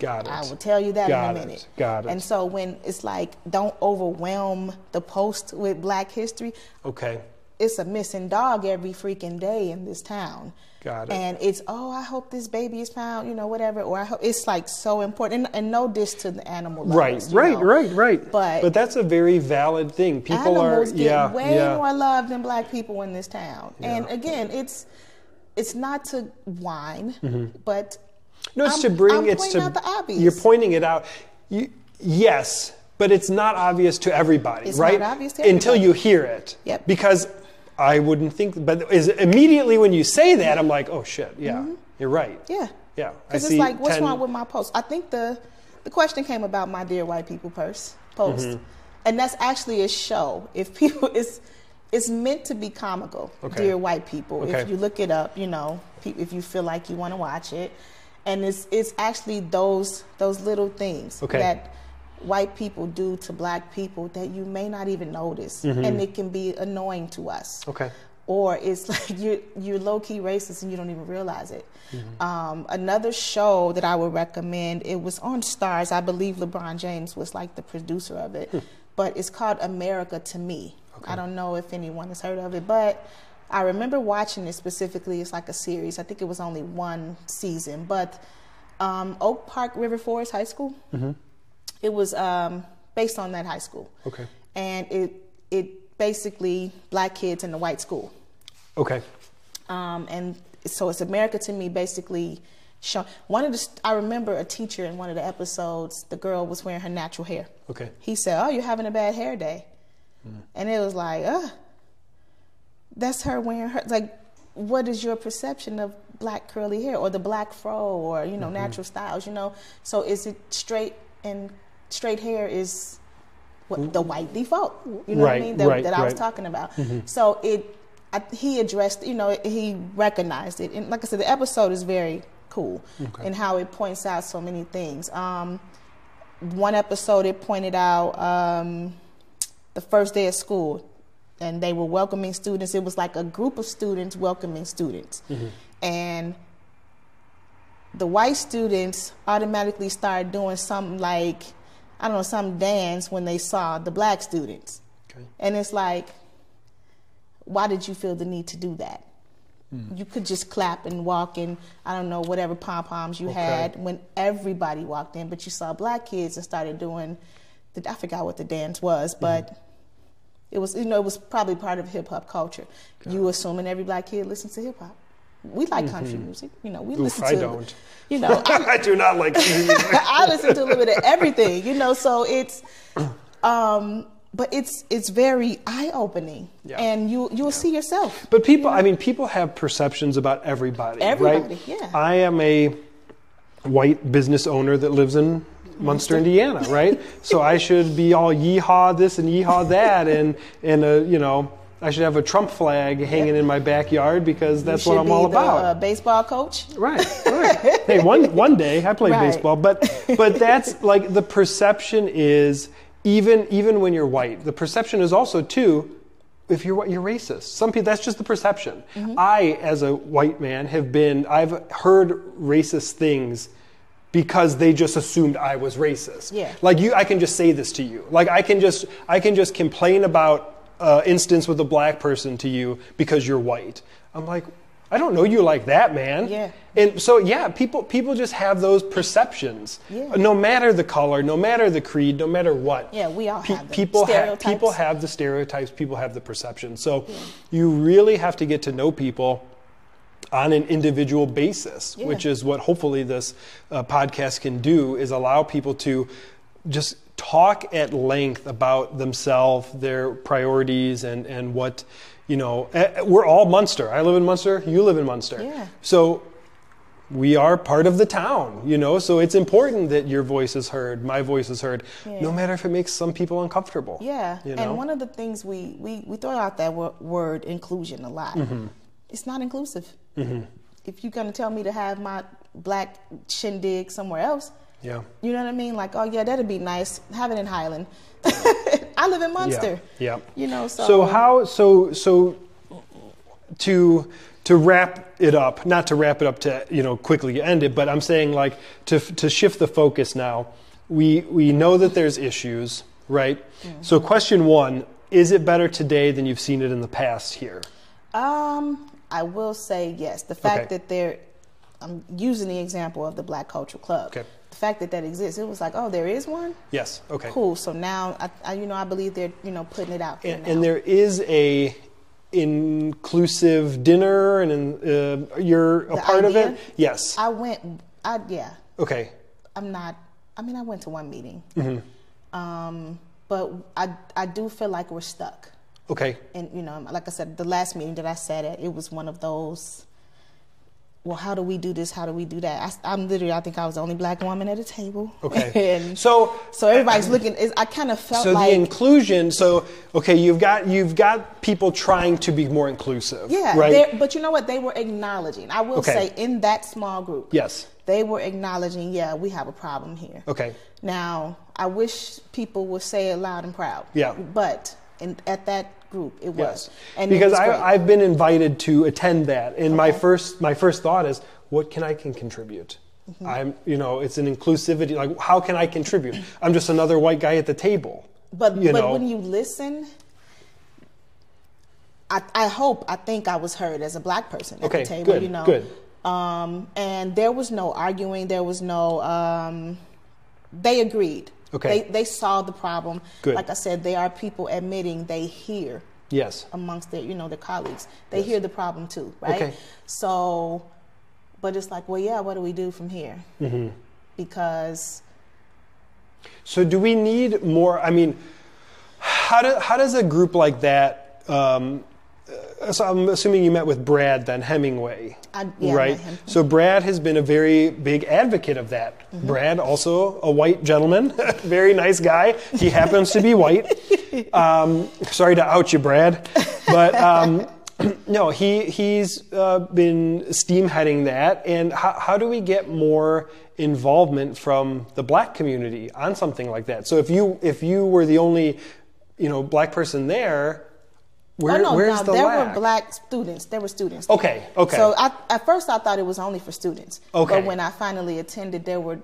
Got it. I will tell you that in a minute. Got it. And so when it's like, don't overwhelm the post with Black History. Okay. It's a missing dog every freaking day in this town. Got it. And it's, oh, I hope this baby is found, you know, whatever. Or I hope it's like so important. And no diss to the animal lovers, right. But that's a very valid thing. People animals are get way more love than black people in this town. Yeah. And again, it's not to whine, mm-hmm. but no, it's to bring. It's to. Out the obvious. You're pointing it out. Yes, but it's not obvious to everybody, right? It's not obvious to everybody until you hear it. Yep. Because I wouldn't think, but immediately when you say that, I'm like, oh shit, yeah, mm-hmm. you're right. Yeah. Yeah. Because it's like, what's wrong with my post? I think the question came about my Dear White People post, mm-hmm. and that's actually a show. If people, it's meant to be comical. Okay. Dear White People. Okay. If you look it up, you know, if you feel like you want to watch it. And it's actually those little things okay. that white people do to black people that you may not even notice, mm-hmm. and it can be annoying to us. Okay. Or it's like you're low key racist and you don't even realize it. Mm-hmm. Another show that I would recommend, it was on Stars. I believe LeBron James was like the producer of it, but it's called America to Me. Okay. I don't know if anyone has heard of it, but I remember watching it specifically. It's like a series. I think it was only one season. But Oak Park River Forest High School, mm-hmm. it was based on that high school. Okay. And it basically black kids in the white school. Okay. And so it's America to me basically showing. I remember a teacher in one of the episodes, the girl was wearing her natural hair. Okay. He said, "Oh, you're having a bad hair day." Mm. And it was like, ugh. That's her wearing her, like, what is your perception of black curly hair or the black fro or, you know, mm-hmm. natural styles, you know? So is it straight, and straight hair is what, the white default, you know right, what I mean, that I was talking about. Mm-hmm. So he addressed, you know, he recognized it. And like I said, the episode is very cool okay. in how it points out so many things. One episode, it pointed out the first day of school, and they were welcoming students. It was like a group of students welcoming students. Mm-hmm. And the white students automatically started doing something like, I don't know, some dance when they saw the black students. Okay. And it's like, why did you feel the need to do that? Mm. You could just clap and walk and, I don't know, whatever pom-poms you okay. had when everybody walked in, but you saw black kids and started doing, I forgot what the dance was, but... Mm. It was, you know, it was probably part of hip hop culture. God. You assuming every black kid listens to hip hop. We like country mm-hmm. music, you know. We listen to. I don't. You know, I do not like country music. I listen to a little bit of everything, you know. So it's, but it's very eye opening, yeah. and you'll yeah. see yourself. But people, you know? I mean, people have perceptions about everybody. Everybody, right? yeah. I am a white business owner that lives in Munster, Indiana, right? So I should be all yeehaw this and yeehaw that, and you know, I should have a Trump flag hanging in my backyard because that's what I'm all about. Baseball coach, right? Right. Hey, one day I played right. baseball, but that's like the perception is even when you're white, the perception is also too. If you're white, you're racist. Some people, that's just the perception. Mm-hmm. I, as a white man, I've heard racist things. Because they just assumed I was racist. Yeah. Like I can just say this to you. Like I can just complain about instance with a black person to you because you're white. I'm like, I don't know you like that, man. Yeah. And so yeah, people just have those perceptions. Yeah. No matter the color, no matter the creed, no matter what. Yeah, we all have them. People have the stereotypes. People have the perception. So yeah. you really have to get to know people on an individual basis, yeah. which is what hopefully this podcast can do, is allow people to just talk at length about themselves, their priorities, and what, you know, we're all Munster. I live in Munster, you live in Munster. Yeah. So we are part of the town, you know, so it's important that your voice is heard, my voice is heard, yeah. no matter if it makes some people uncomfortable. Yeah, you know? And one of the things we throw out that word inclusion a lot. Mm-hmm. It's not inclusive. Mm-hmm. If you're going to tell me to have my black shindig somewhere else, yeah, you know what I mean? Like, oh, yeah, that'd be nice. Have it in Highland. I live in Munster. Yeah. yeah. You know, so to wrap it up, not to wrap it up to, you know, quickly end it, but I'm saying, like, to shift the focus now, we know that there's issues, right? Mm-hmm. So question one, is it better today than you've seen it in the past here? I will say yes. The fact okay. that I'm using the example of the Black Culture Club. Okay. The fact that that exists, it was like, oh, there is one? Yes, okay. Cool, so now, I believe they're, you know, putting it out there now. And there is a inclusive dinner, and you're a part idea? Of it? Yes. Yeah. Okay. I went to one meeting. Mm-hmm. But I do feel like we're stuck. Okay. And, you know, like I said, the last meeting that I sat at, it was one of those, well, how do we do this? How do we do that? I think I was the only black woman at a table. Okay. And so everybody's looking. I kind of felt like. So the inclusion. So, okay, you've got people trying to be more inclusive. Yeah. Right? But you know what? They were acknowledging. I will okay. say in that small group. Yes. They were acknowledging, yeah, we have a problem here. Okay. Now, I wish people would say it loud and proud. Yeah. But. And at that group, it was. Yes. And because I've been invited to attend that. And okay. my first thought is, what can I contribute? Mm-hmm. You know, it's an inclusivity. Like, how can I contribute? I'm just another white guy at the table. But when you listen, I think I was heard as a black person at the table, you know. Good. And there was no arguing. There was no, they agreed. Okay. They saw the problem. Good. Like I said, they are people admitting they hear. Yes. Amongst their, you know, their colleagues. They hear the problem too, right? Okay. So, but it's like, well, yeah, what do we do from here? Mm-hmm. Because. So do we need more, I mean, how does a group like that, so I'm assuming you met with Brad then, Hemingway, right? So Brad has been a very big advocate of that. Mm-hmm. Brad, also a white gentleman, very nice guy. He happens to be white. Sorry to out you, Brad. But no, he's been steamheading that. And how do we get more involvement from the black community on something like that? So if you were the only, you know, black person there... There were black students. There were students. Okay, okay. So at first I thought it was only for students. Okay. But when I finally attended, there were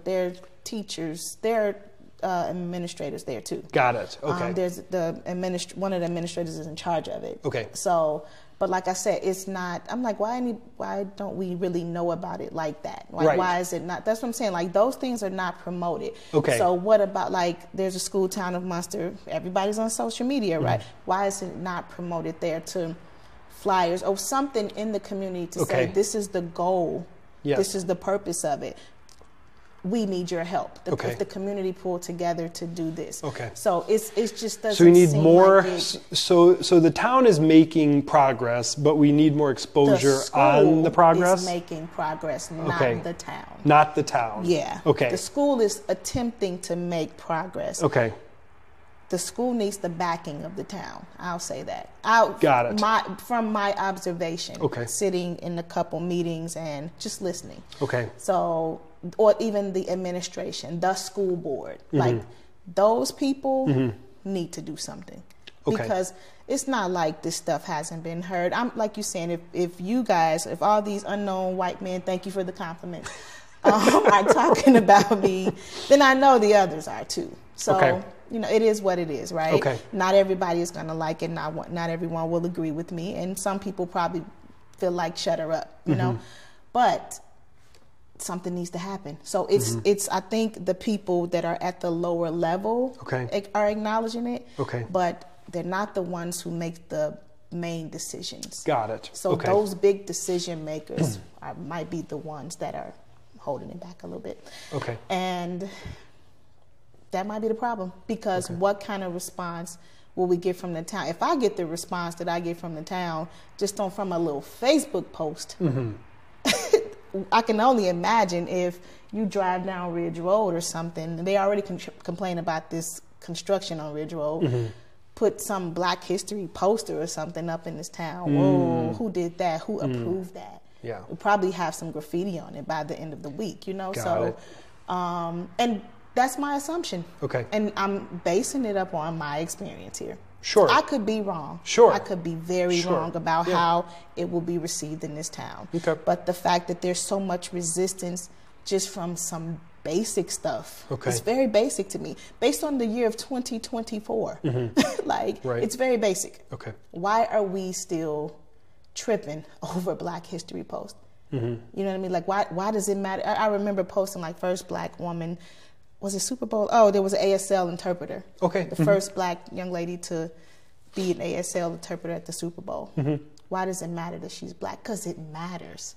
teachers, there administrators there too. Got it. Okay. There's one of the administrators is in charge of it. Okay. So, but like I said, it's not. I'm like, why don't we really know about it like that? Like, why is it not? That's what I'm saying. Like, those things are not promoted. Okay. So what about, like, there's a school town of Munster. Everybody's on social media, right? Why is it not promoted there to flyers or something in the community to say this is the goal, this is the purpose of it. We need your help. If the community pulled together to do this. Okay. So it just doesn't. So we need more. Like so the town is making progress, but we need more exposure on the progress. The school is making progress, not the town. Not the town. Yeah. Okay. The school is attempting to make progress. Okay. The school needs the backing of the town. I'll say that. Got it. From my observation, sitting in a couple meetings and just listening. Okay. So, or even the administration, the school board, like those people need to do something because it's not like this stuff hasn't been heard. I'm like you saying, if all these unknown white men, thank you for the compliments, are talking about me, then I know the others are too. So. Okay. You know, it is what it is, right? Okay. Not everybody is going to like it. Not everyone will agree with me. And some people probably feel like, shut her up, you know? But something needs to happen. So it's I think the people that are at the lower level are acknowledging it. Okay. But they're not the ones who make the main decisions. Got it. So those big decision makers might be the ones that are holding it back a little bit. Okay. And... that might be the problem, because what kind of response will we get from the town? If I get the response that I get from the town, just on from a little Facebook post, I can only imagine if you drive down Ridge Road or something, they already complain about this construction on Ridge Road, put some Black History poster or something up in this town. Whoa, who did that? Who approved that? Yeah. We'll probably have some graffiti on it by the end of the week, you know? And that's my assumption. Okay. And I'm basing it up on my experience here. Sure. So I could be wrong. Sure. I could be very wrong about how it will be received in this town. Okay. But the fact that there's so much resistance just from some basic stuff. Okay. It's very basic to me. Based on the year of 2024. Mm-hmm. It's very basic. Okay. Why are we still tripping over Black History posts? Mm-hmm. You know what I mean? Like, why does it matter? I remember posting, like, first black woman... was it Super Bowl? Oh, there was an ASL interpreter. Okay. The first black young lady to be an ASL interpreter at the Super Bowl. Mm-hmm. Why does it matter that she's black? Because it matters.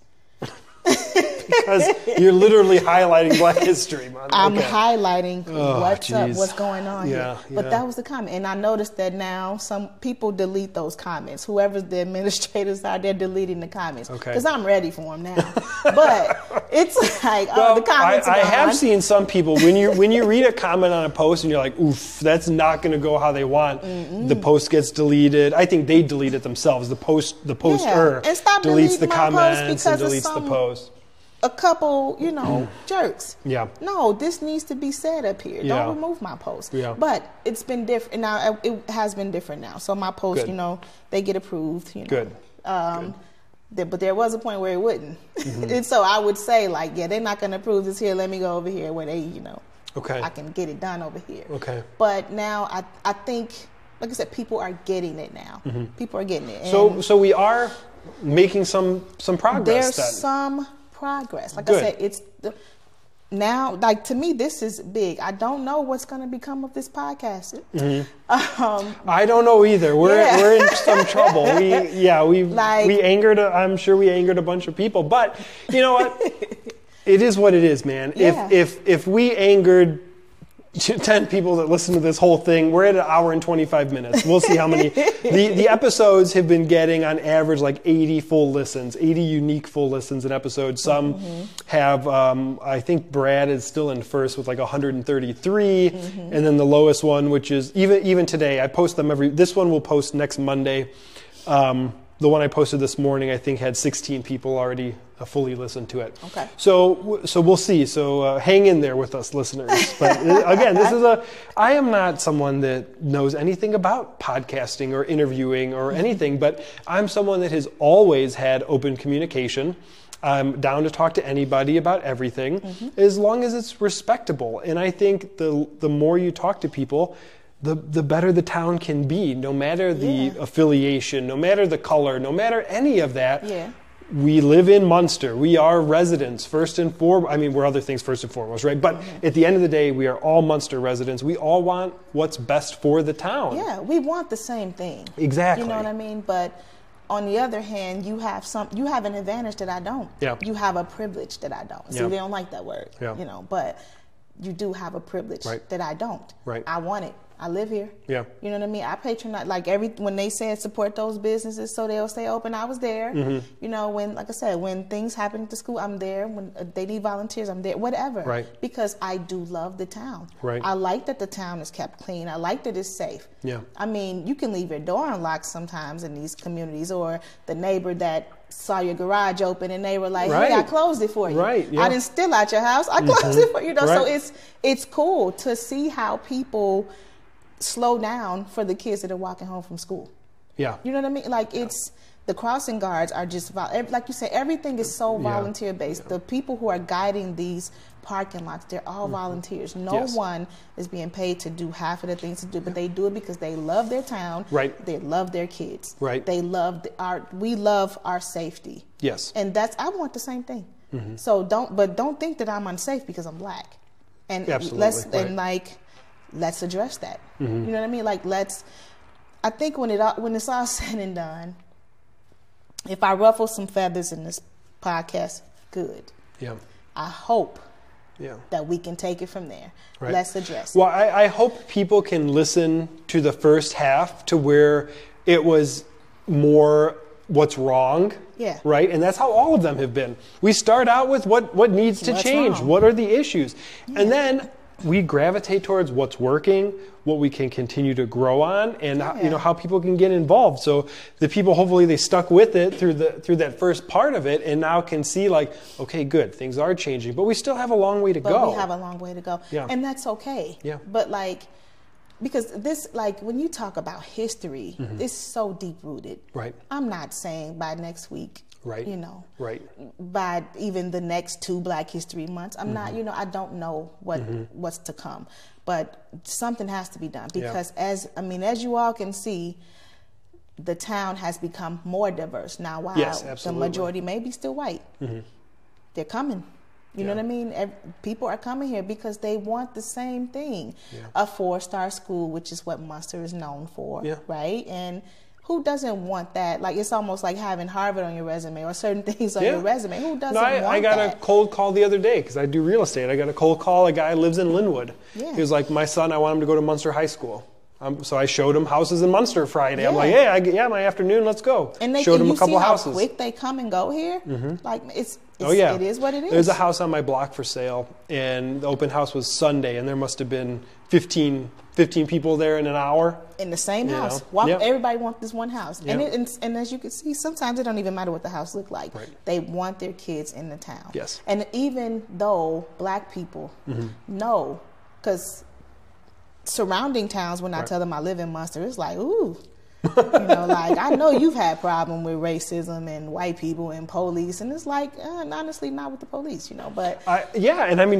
Because you're literally highlighting Black History Month. I'm highlighting what's up, what's going on here. But that was the comment. And I noticed that now some people delete those comments. Whoever the administrators are, they're deleting the comments. Because I'm ready for them now. But it's like, the comments are gone. I have seen some people, when you read a comment on a post and you're like, oof, that's not going to go how they want. Mm-mm. The post gets deleted. I think they delete it themselves. The poster deletes the comments and deletes the post. A couple, you know, jerks. Yeah. No, this needs to be said up here. Yeah. Don't remove my post. Yeah. But it's been different. Now, it has been different now. So my post, you know, they get approved. You know. Good. But there was a point where it wouldn't. Mm-hmm. And so I would say, like, yeah, they're not going to approve this here. Let me go over here where they, you know, I can get it done over here. Okay. But now I think like I said, people are getting it now. Mm-hmm. People are getting it. And so we are making some progress. There's then. Some progress. Like Good. I said, it's now, like, to me, this is big. I don't know what's going to become of this podcast. Mm-hmm. I don't know either. We're in some trouble. We angered. I'm sure we angered a bunch of people, but you know what? It is what it is, man. Yeah. If we angered 10 people that listen to this whole thing, we're at an hour and 25 minutes. We'll see how many. The episodes have been getting, on average, like 80 full listens, 80 unique full listens an episode. Some mm-hmm. have, I think Brad is still in first with like 133. Mm-hmm. And then the lowest one, which is, even today, I post them this one will post next Monday. The one I posted this morning, I think, had 16 people already fully listened to it. Okay. So we'll see. So hang in there with us, listeners. But again, I am not someone that knows anything about podcasting or interviewing or anything, but I'm someone that has always had open communication. I'm down to talk to anybody about everything, mm-hmm. as long as it's respectable. And I think the more you talk to people, the better the town can be, no matter the affiliation, no matter the color, no matter any of that. Yeah. We live in Munster. We are residents, first and foremost. I mean, we're other things first and foremost, right? But mm-hmm. at the end of the day, we are all Munster residents. We all want what's best for the town. Yeah, we want the same thing. Exactly. You know what I mean? But on the other hand, you have an advantage that I don't. Yeah. You have a privilege that I don't. See, they don't like that word, you know, but you do have a privilege that I don't. Right. I want it. I live here. Yeah. You know what I mean? I patronize, like, when they said support those businesses so they'll stay open, I was there. Mm-hmm. You know, when things happen at the school, I'm there. When they need volunteers, I'm there. Whatever. Right. Because I do love the town. Right. I like that the town is kept clean. I like that it's safe. Yeah. I mean, you can leave your door unlocked sometimes in these communities, or the neighbor that saw your garage open and they were like, hey, I closed it for you. Right. Yeah. I didn't steal out your house. I closed it for you. You know, so it's cool to see how people slow down for the kids that are walking home from school. Yeah. You know what I mean? Like, it's the crossing guards are just, like you said, everything is so volunteer based. Yeah. The people who are guiding these parking lots, they're all volunteers. No one is being paid to do half of the things to do, but they do it because they love their town. Right. They love their kids. Right. They love we love our safety. Yes. And I want the same thing. Mm-hmm. So don't think that I'm unsafe because I'm black. And absolutely. Let's address that. Mm-hmm. You know what I mean? Like, I think when it's all said and done, if I ruffle some feathers in this podcast, good. Yeah. I hope that we can take it from there. Right. Let's address it. Well, I hope people can listen to the first half to where it was more what's wrong. Yeah. Right? And that's how all of them have been. We start out with what needs to change. Wrong. What are the issues? Yeah. And then we gravitate towards what's working, what we can continue to grow on, and how people can get involved. So the people, hopefully, they stuck with it through that first part of it, and now can see, like, okay, good, things are changing, but we still have a long way to go. We have a long way to go, and that's okay. Yeah. But because this, when you talk about history, it's so deep rooted. Right. I'm not saying by next week. Right. You know. Right. By even the next 2 Black History Months. I'm not, I don't know what's to come. But something has to be done because as you all can see, the town has become more diverse now. Wow. Yes, absolutely. The majority may be still white. Mm-hmm. They're coming. You know what I mean? People are coming here because they want the same thing. Yeah. A 4-star school, which is what Munster is known for. Yeah. Right? And who doesn't want that? Like, it's almost like having Harvard on your resume or certain things on your resume. Who doesn't want that? I got a cold call the other day because I do real estate. I got a cold call. A guy lives in Linwood. Yeah. He was like, my son, I want him to go to Munster High School. So I showed him houses in Munster Friday. Yeah. I'm like, my afternoon, let's go. And showed him a couple houses. And you see how quick they come and go here? Mm-hmm. Like, it is what it is. There's a house on my block for sale, and the open house was Sunday, and there must have been 15 people there in an hour. In the same house. Wow, everybody wants this one house. Yep. And as you can see, sometimes it don't even matter what the house look like. Right. They want their kids in the town. Yes. And even though black people know, because surrounding towns, when I tell them I live in Munster, it's like, ooh. I know you've had problem with racism and white people and police, and it's like, honestly, not with the police, but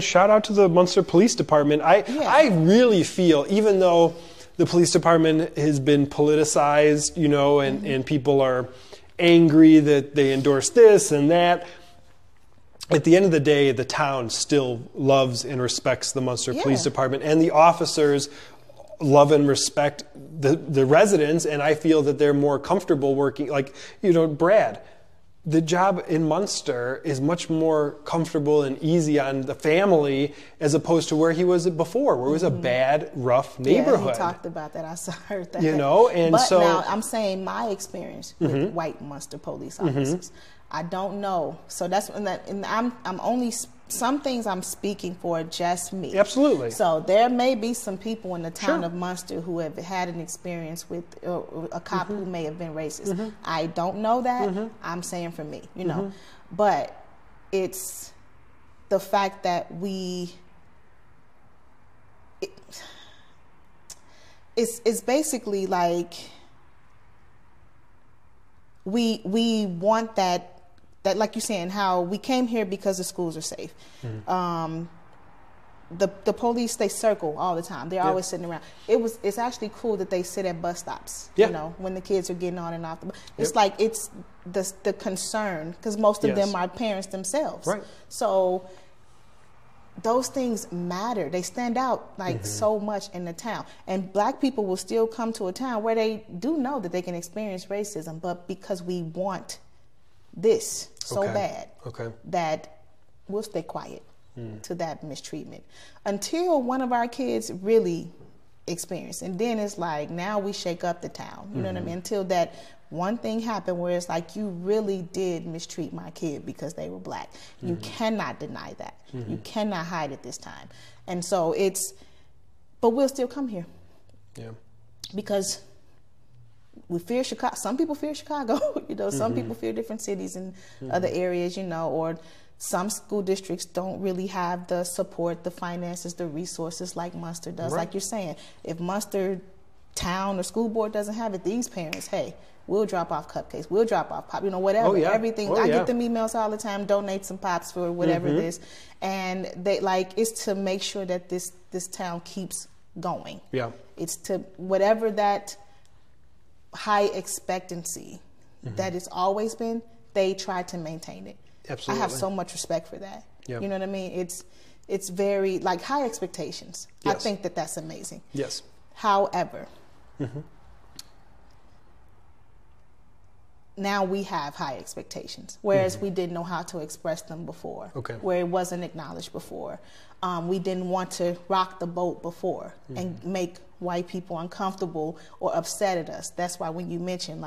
shout out to the Munster Police Department. I really feel, even though the police department has been politicized, you know, and, mm-hmm. and people are angry that they endorse this and that. At the end of the day, the town still loves and respects the Munster yeah. Police Department, and the officers love and respect the residents, and I feel that they're more comfortable working. Like, you know, Brad, the job in Munster is much more comfortable and easy on the family as opposed to where he was before, where it was a bad, rough neighborhood. Yeah, he talked about that. I heard that. You know, and but so... now, I'm saying my experience with white Munster police officers. Mm-hmm. I don't know. So that's... And I'm only... Some things I'm speaking for are just me. Absolutely. So there may be some people in the town sure. of Munster who have had an experience with a cop who may have been racist. Mm-hmm. I don't know that. Mm-hmm. I'm saying for me, you know. Mm-hmm. But it's the fact that it's basically like we want that, like you're saying, how we came here because the schools are safe. Mm-hmm. The police, they circle all the time. They're always sitting around. It's actually cool that they sit at bus stops, you know, when the kids are getting on and off the bus. It's like it's the concern, because most of them are parents themselves. Right. So those things matter. They stand out like so much in the town. And black people will still come to a town where they do know that they can experience racism, but because we want this so bad that we'll stay quiet to that mistreatment until one of our kids really experience, and then it's like now we shake up the town, you know what I mean, until that one thing happened where it's like you really did mistreat my kid because they were black. You cannot deny that. You cannot hide it this time. And so but we'll still come here because we fear Chicago. Some people fear Chicago, you know, some people fear different cities and other areas, you know, or some school districts don't really have the support, the finances, the resources like Munster does. Right. Like you're saying, if Munster town or school board doesn't have it, these parents, hey, we'll drop off cupcakes, we'll drop off pop, you know, whatever, everything. I get them emails all the time, donate some pops for whatever it is. And they it's to make sure that this town keeps going. Yeah. It's to whatever that high expectancy that it's always been, they try to maintain it. Absolutely. I have so much respect for that. Yep. You know what I mean? It's very, like, high expectations. Yes. I think that that's amazing. Yes. However, now we have high expectations, whereas we didn't know how to express them before, where it wasn't acknowledged before. We didn't want to rock the boat before and make white people uncomfortable or upset at us. That's why when you mentioned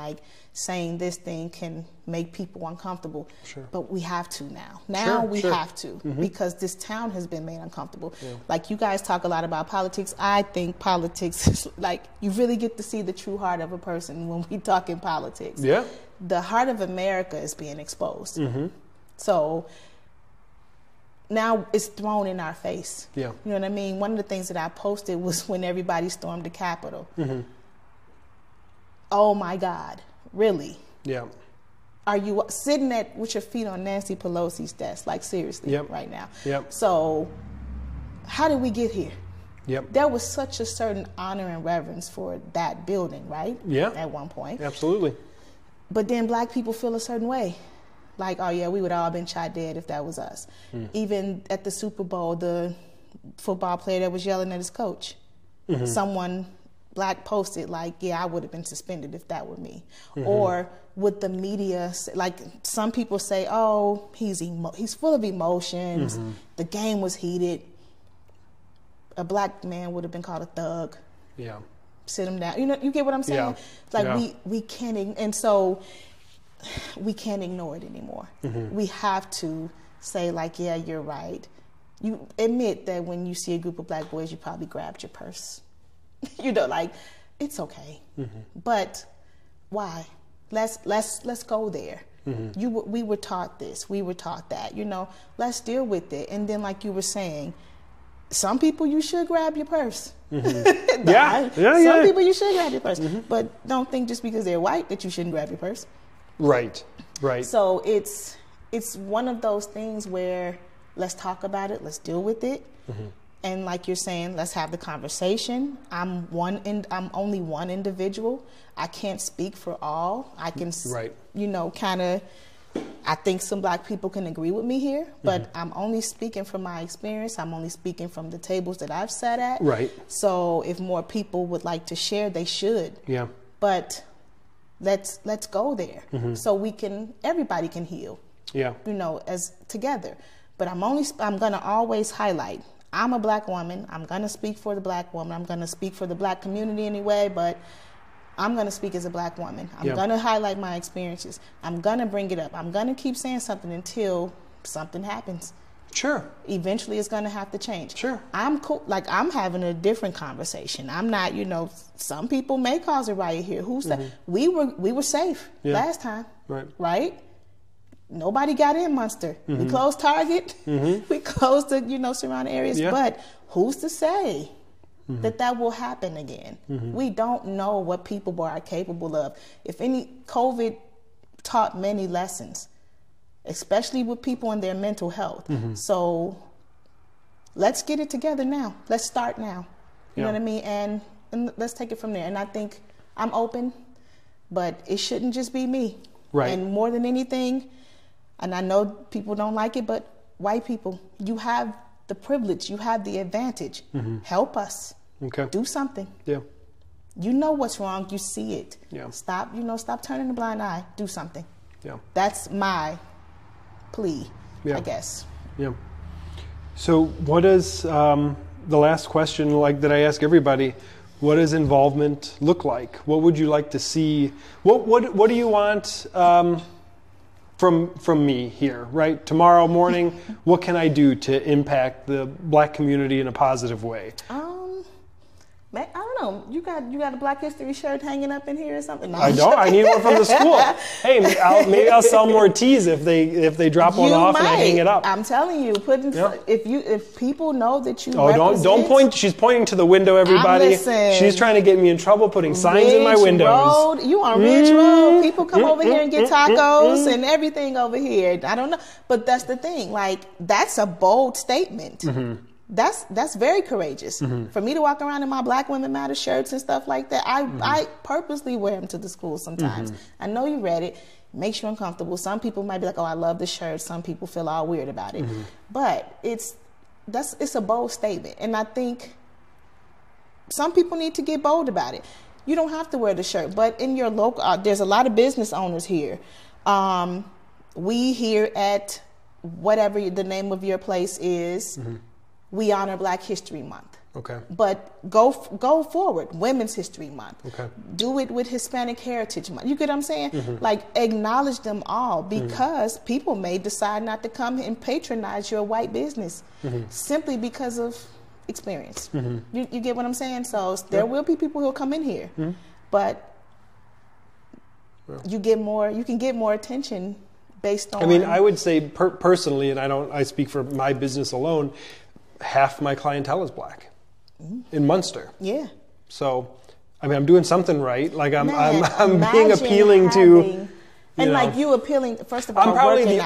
saying this thing can make people uncomfortable, but we have to now. Now we have to because this town has been made uncomfortable. Yeah. Like, you guys talk a lot about politics. I think politics is you really get to see the true heart of a person when we talk in politics. Yeah. The heart of America is being exposed. So now it's thrown in our face. Yeah. You know what I mean? One of the things that I posted was when everybody stormed the Capitol. Oh my God, really? Yeah. Are you sitting with your feet on Nancy Pelosi's desk? Seriously, right now. Yep. So how did we get here? Yep. There was such a certain honor and reverence for that building, right? Yeah. At one point. Absolutely. But then black people feel a certain way. Oh yeah, we would all been shot dead if that was us. Even at the Super Bowl, the football player that was yelling at his coach, someone black posted yeah, I would have been suspended if that were me. Or would the media, some people say, oh, he's full of emotions, the game was heated. A black man would have been called a thug. Yeah. Sit him down. You know, you get what I'm saying? Yeah. We can't, and so we can't ignore it anymore. We have to say yeah, you're right. You admit that when you see a group of black boys, you probably grabbed your purse. You know, it's okay. But why? Let's go there. We were taught this. We were taught that. You know, let's deal with it. And then, you were saying, some people you should grab your purse. Some people you should grab your purse. But don't think just because they're white that you shouldn't grab your purse. Right, right. So it's one of those things where let's talk about it, let's deal with it. And like you're saying, let's have the conversation. I'm only one individual. I can't speak for all. I can, you know, kind of, I think some black people can agree with me here, but I'm only speaking from my experience. I'm only speaking from the tables that I've sat at. Right. So if more people would like to share, they should. Yeah. But let's go there so we can, everybody can heal. Yeah. You know, as together. But I'm going to always highlight, I'm a black woman. I'm going to speak for the black woman. I'm going to speak for the black community anyway, but I'm going to speak as a black woman. I'm going to highlight my experiences. I'm going to bring it up. I'm going to keep saying something until something happens. Sure. Eventually it's going to have to change. Sure. I'm cool. Like, I'm having a different conversation. I'm not, you know, some people may cause a riot here. Who's that? We were safe last time. Right. Right? Nobody got in Munster. We closed Target. We closed the, you know, surrounding areas. But who's to say that will happen again? We don't know what people are capable of. If any, COVID taught many lessons, especially with people and their mental health. So let's get it together now. Let's start now. You know what I mean? And let's take it from there. And I think I'm open, but it shouldn't just be me. Right. And more than anything, and I know people don't like it, but white people, you have the privilege, you have the advantage. Help us. Okay. Do something. Yeah. You know what's wrong. You see it. Yeah. Stop. You know, stop turning a blind eye. Do something. Yeah. That's my plea. Yeah. I guess. Yeah. So, what is the last question? Like that I ask everybody. What does involvement look like? What would you like to see? What do you want from me here, right? Tomorrow morning, what can I do to impact the black community in a positive way? I don't know. You got a Black History shirt hanging up in here or something? No, I don't. I need one from the school. Hey, maybe I'll sell more teas if they drop one off and I hang it up. I'm telling you, if people know that you. Oh, don't point. She's pointing to the window. Everybody. She's trying to get me in trouble putting signs in my windows. Road. You on Ridge Road? People come over here and get tacos and everything over here. I don't know, but that's the thing. Like, that's a bold statement. That's very courageous for me to walk around in my Black Women Matter shirts and stuff like that. I purposely wear them to the school sometimes. I know you read it, makes you uncomfortable. Some people might be like, "Oh, I love the shirt." Some people feel all weird about it, but it's a bold statement, and I think some people need to get bold about it. You don't have to wear the shirt, but in your local, there's a lot of business owners here. We here at whatever the name of your place is. We honor Black History Month. Okay. But go forward, Women's History Month. Okay. Do it with Hispanic Heritage Month. You get what I'm saying? Like, acknowledge them all, because people may decide not to come and patronize your white business simply because of experience. You get what I'm saying? So there will be people who'll come in here, but you can get more attention based on. I mean, I would say personally, and I speak for my business alone, half my clientele is black in Munster. Yeah. So, I mean, I'm doing something right. Like, I'm being appealing to. And like, you appealing, first of all, I'm probably the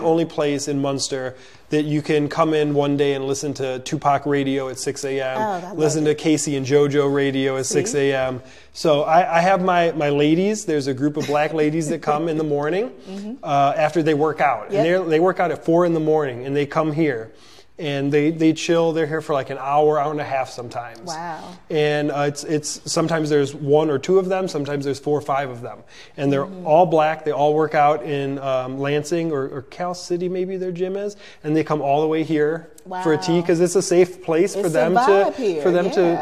only place in Munster that you can come in one day and listen to Tupac radio at 6 a.m., listen to Casey and JoJo radio at 6 a.m. So I have my ladies. There's a group of black ladies that come in the morning after they work out. Yep. And they work out at 4 in the morning, and they come here. And they chill. They're here for like an hour, hour and a half sometimes. Wow. And it's sometimes there's one or two of them. Sometimes there's four or five of them. And they're all black. They all work out in Lansing or Cal City, maybe their gym is. And they come all the way here for a tea, because it's a safe place for them to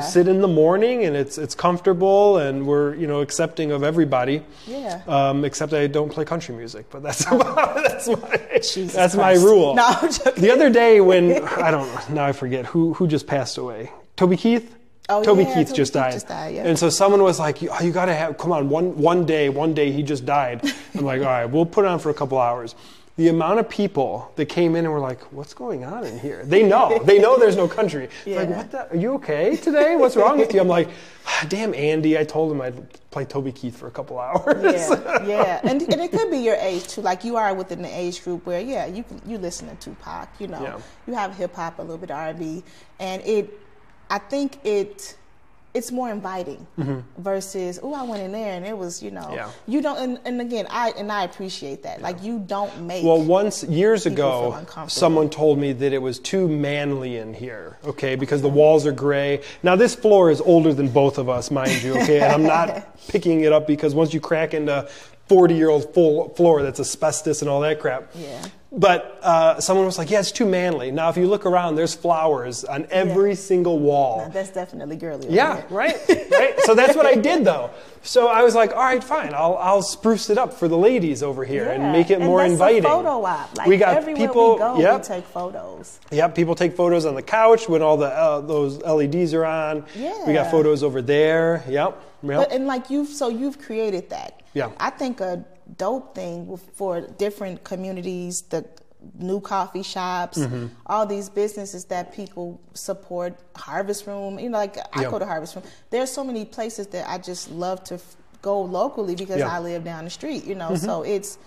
sit in the morning, and it's comfortable, and we're accepting of everybody. Yeah. Except I don't play country music, but that's my rule. No, I'm joking. The other day when I forget who just passed away. Toby Keith. Oh, Toby Keith just died. And so someone was like, "Oh, you got to have one day he just died." I'm like, "All right, we'll put it on for a couple hours." The amount of people that came in and were like, "What's going on in here?" They know there's no country. Yeah. Like, "What the? Are you okay today? What's wrong with you?" I'm like, "Damn, Andy, I told him I'd play Toby Keith for a couple hours. Yeah, yeah. And it could be your age, too. Like, you are within the age group where, yeah, you listen to Tupac, you know. Yeah. You have hip-hop, a little bit of R&B. And I think it's more inviting versus, oh, I went in there and it was, you know. Yeah. You don't, and again, I appreciate that. Yeah. Like, you don't make people feel uncomfortable. Well, once, years ago, someone told me that it was too manly in here, okay, because the walls are gray. Now, this floor is older than both of us, mind you, okay, and I'm not picking it up because once you crack into 40-year-old full floor that's asbestos and all that crap. Yeah. But someone was like, yeah, it's too manly. Now, if you look around, there's flowers on every single wall. No, that's definitely girly. Yeah, right? Right. So that's what I did, though. So I was like, all right, fine. I'll spruce it up for the ladies over here and make it more inviting. And that's a photo op. Like, we got everywhere people, we go, we take photos. Yep, people take photos on the couch when all the those LEDs are on. Yeah. We got photos over there. Yep. But, and like you've created that. Yeah. I think a dope thing for different communities, the new coffee shops, all these businesses that people support, Harvest Room, you know, like I go to Harvest Room. There's so many places that I just love to go locally because I live down the street, you know. So it's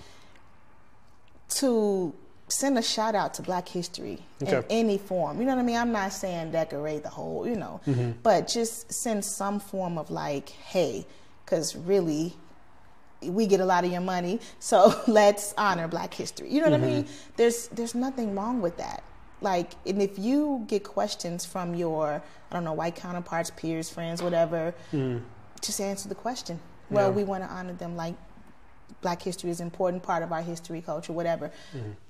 to send a shout out to Black history in any form. You know what I mean? I'm not saying decorate the whole, you know, but just send some form of like, hey, because really, we get a lot of your money, so let's honor Black history. You know what I mean? There's nothing wrong with that. Like, and if you get questions from your, I don't know, white counterparts, peers, friends, whatever, just answer the question. Well, we want to honor them. Like, Black history is an important part of our history, culture, whatever.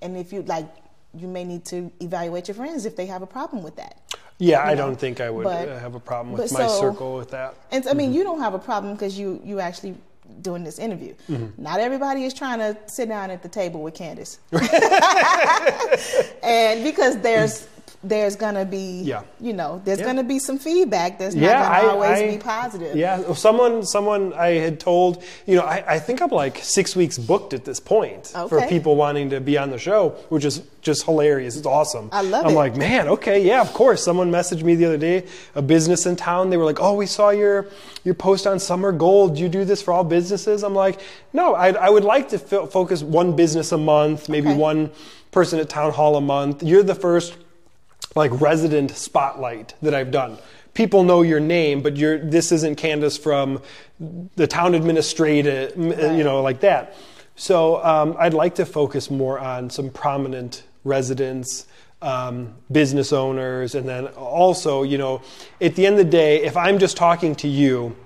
And if you like, you may need to evaluate your friends if they have a problem with that. Yeah, I don't think I would have a problem with my circle with that. And I mean, you don't have a problem because you actually doing this interview. Not everybody is trying to sit down at the table with Candice. And because there's going to be, you know, there's going to be some feedback that's not going to always be positive. Yeah, someone I had told, you know, I think I'm like 6 weeks booked at this point for people wanting to be on the show, which is just hilarious. It's awesome. I love it. I'm like, man, okay, yeah, of course. Someone messaged me the other day, a business in town. They were like, oh, we saw your post on Summer Gold. Do you do this for all businesses? I'm like, no, I would like to focus one business a month, maybe one person at town hall a month. You're the first like resident spotlight that I've done. People know your name, but this isn't Candice from the town administrator, you know, like that. So I'd like to focus more on some prominent residents, business owners, and then also, you know, at the end of the day, if I'm just talking to you,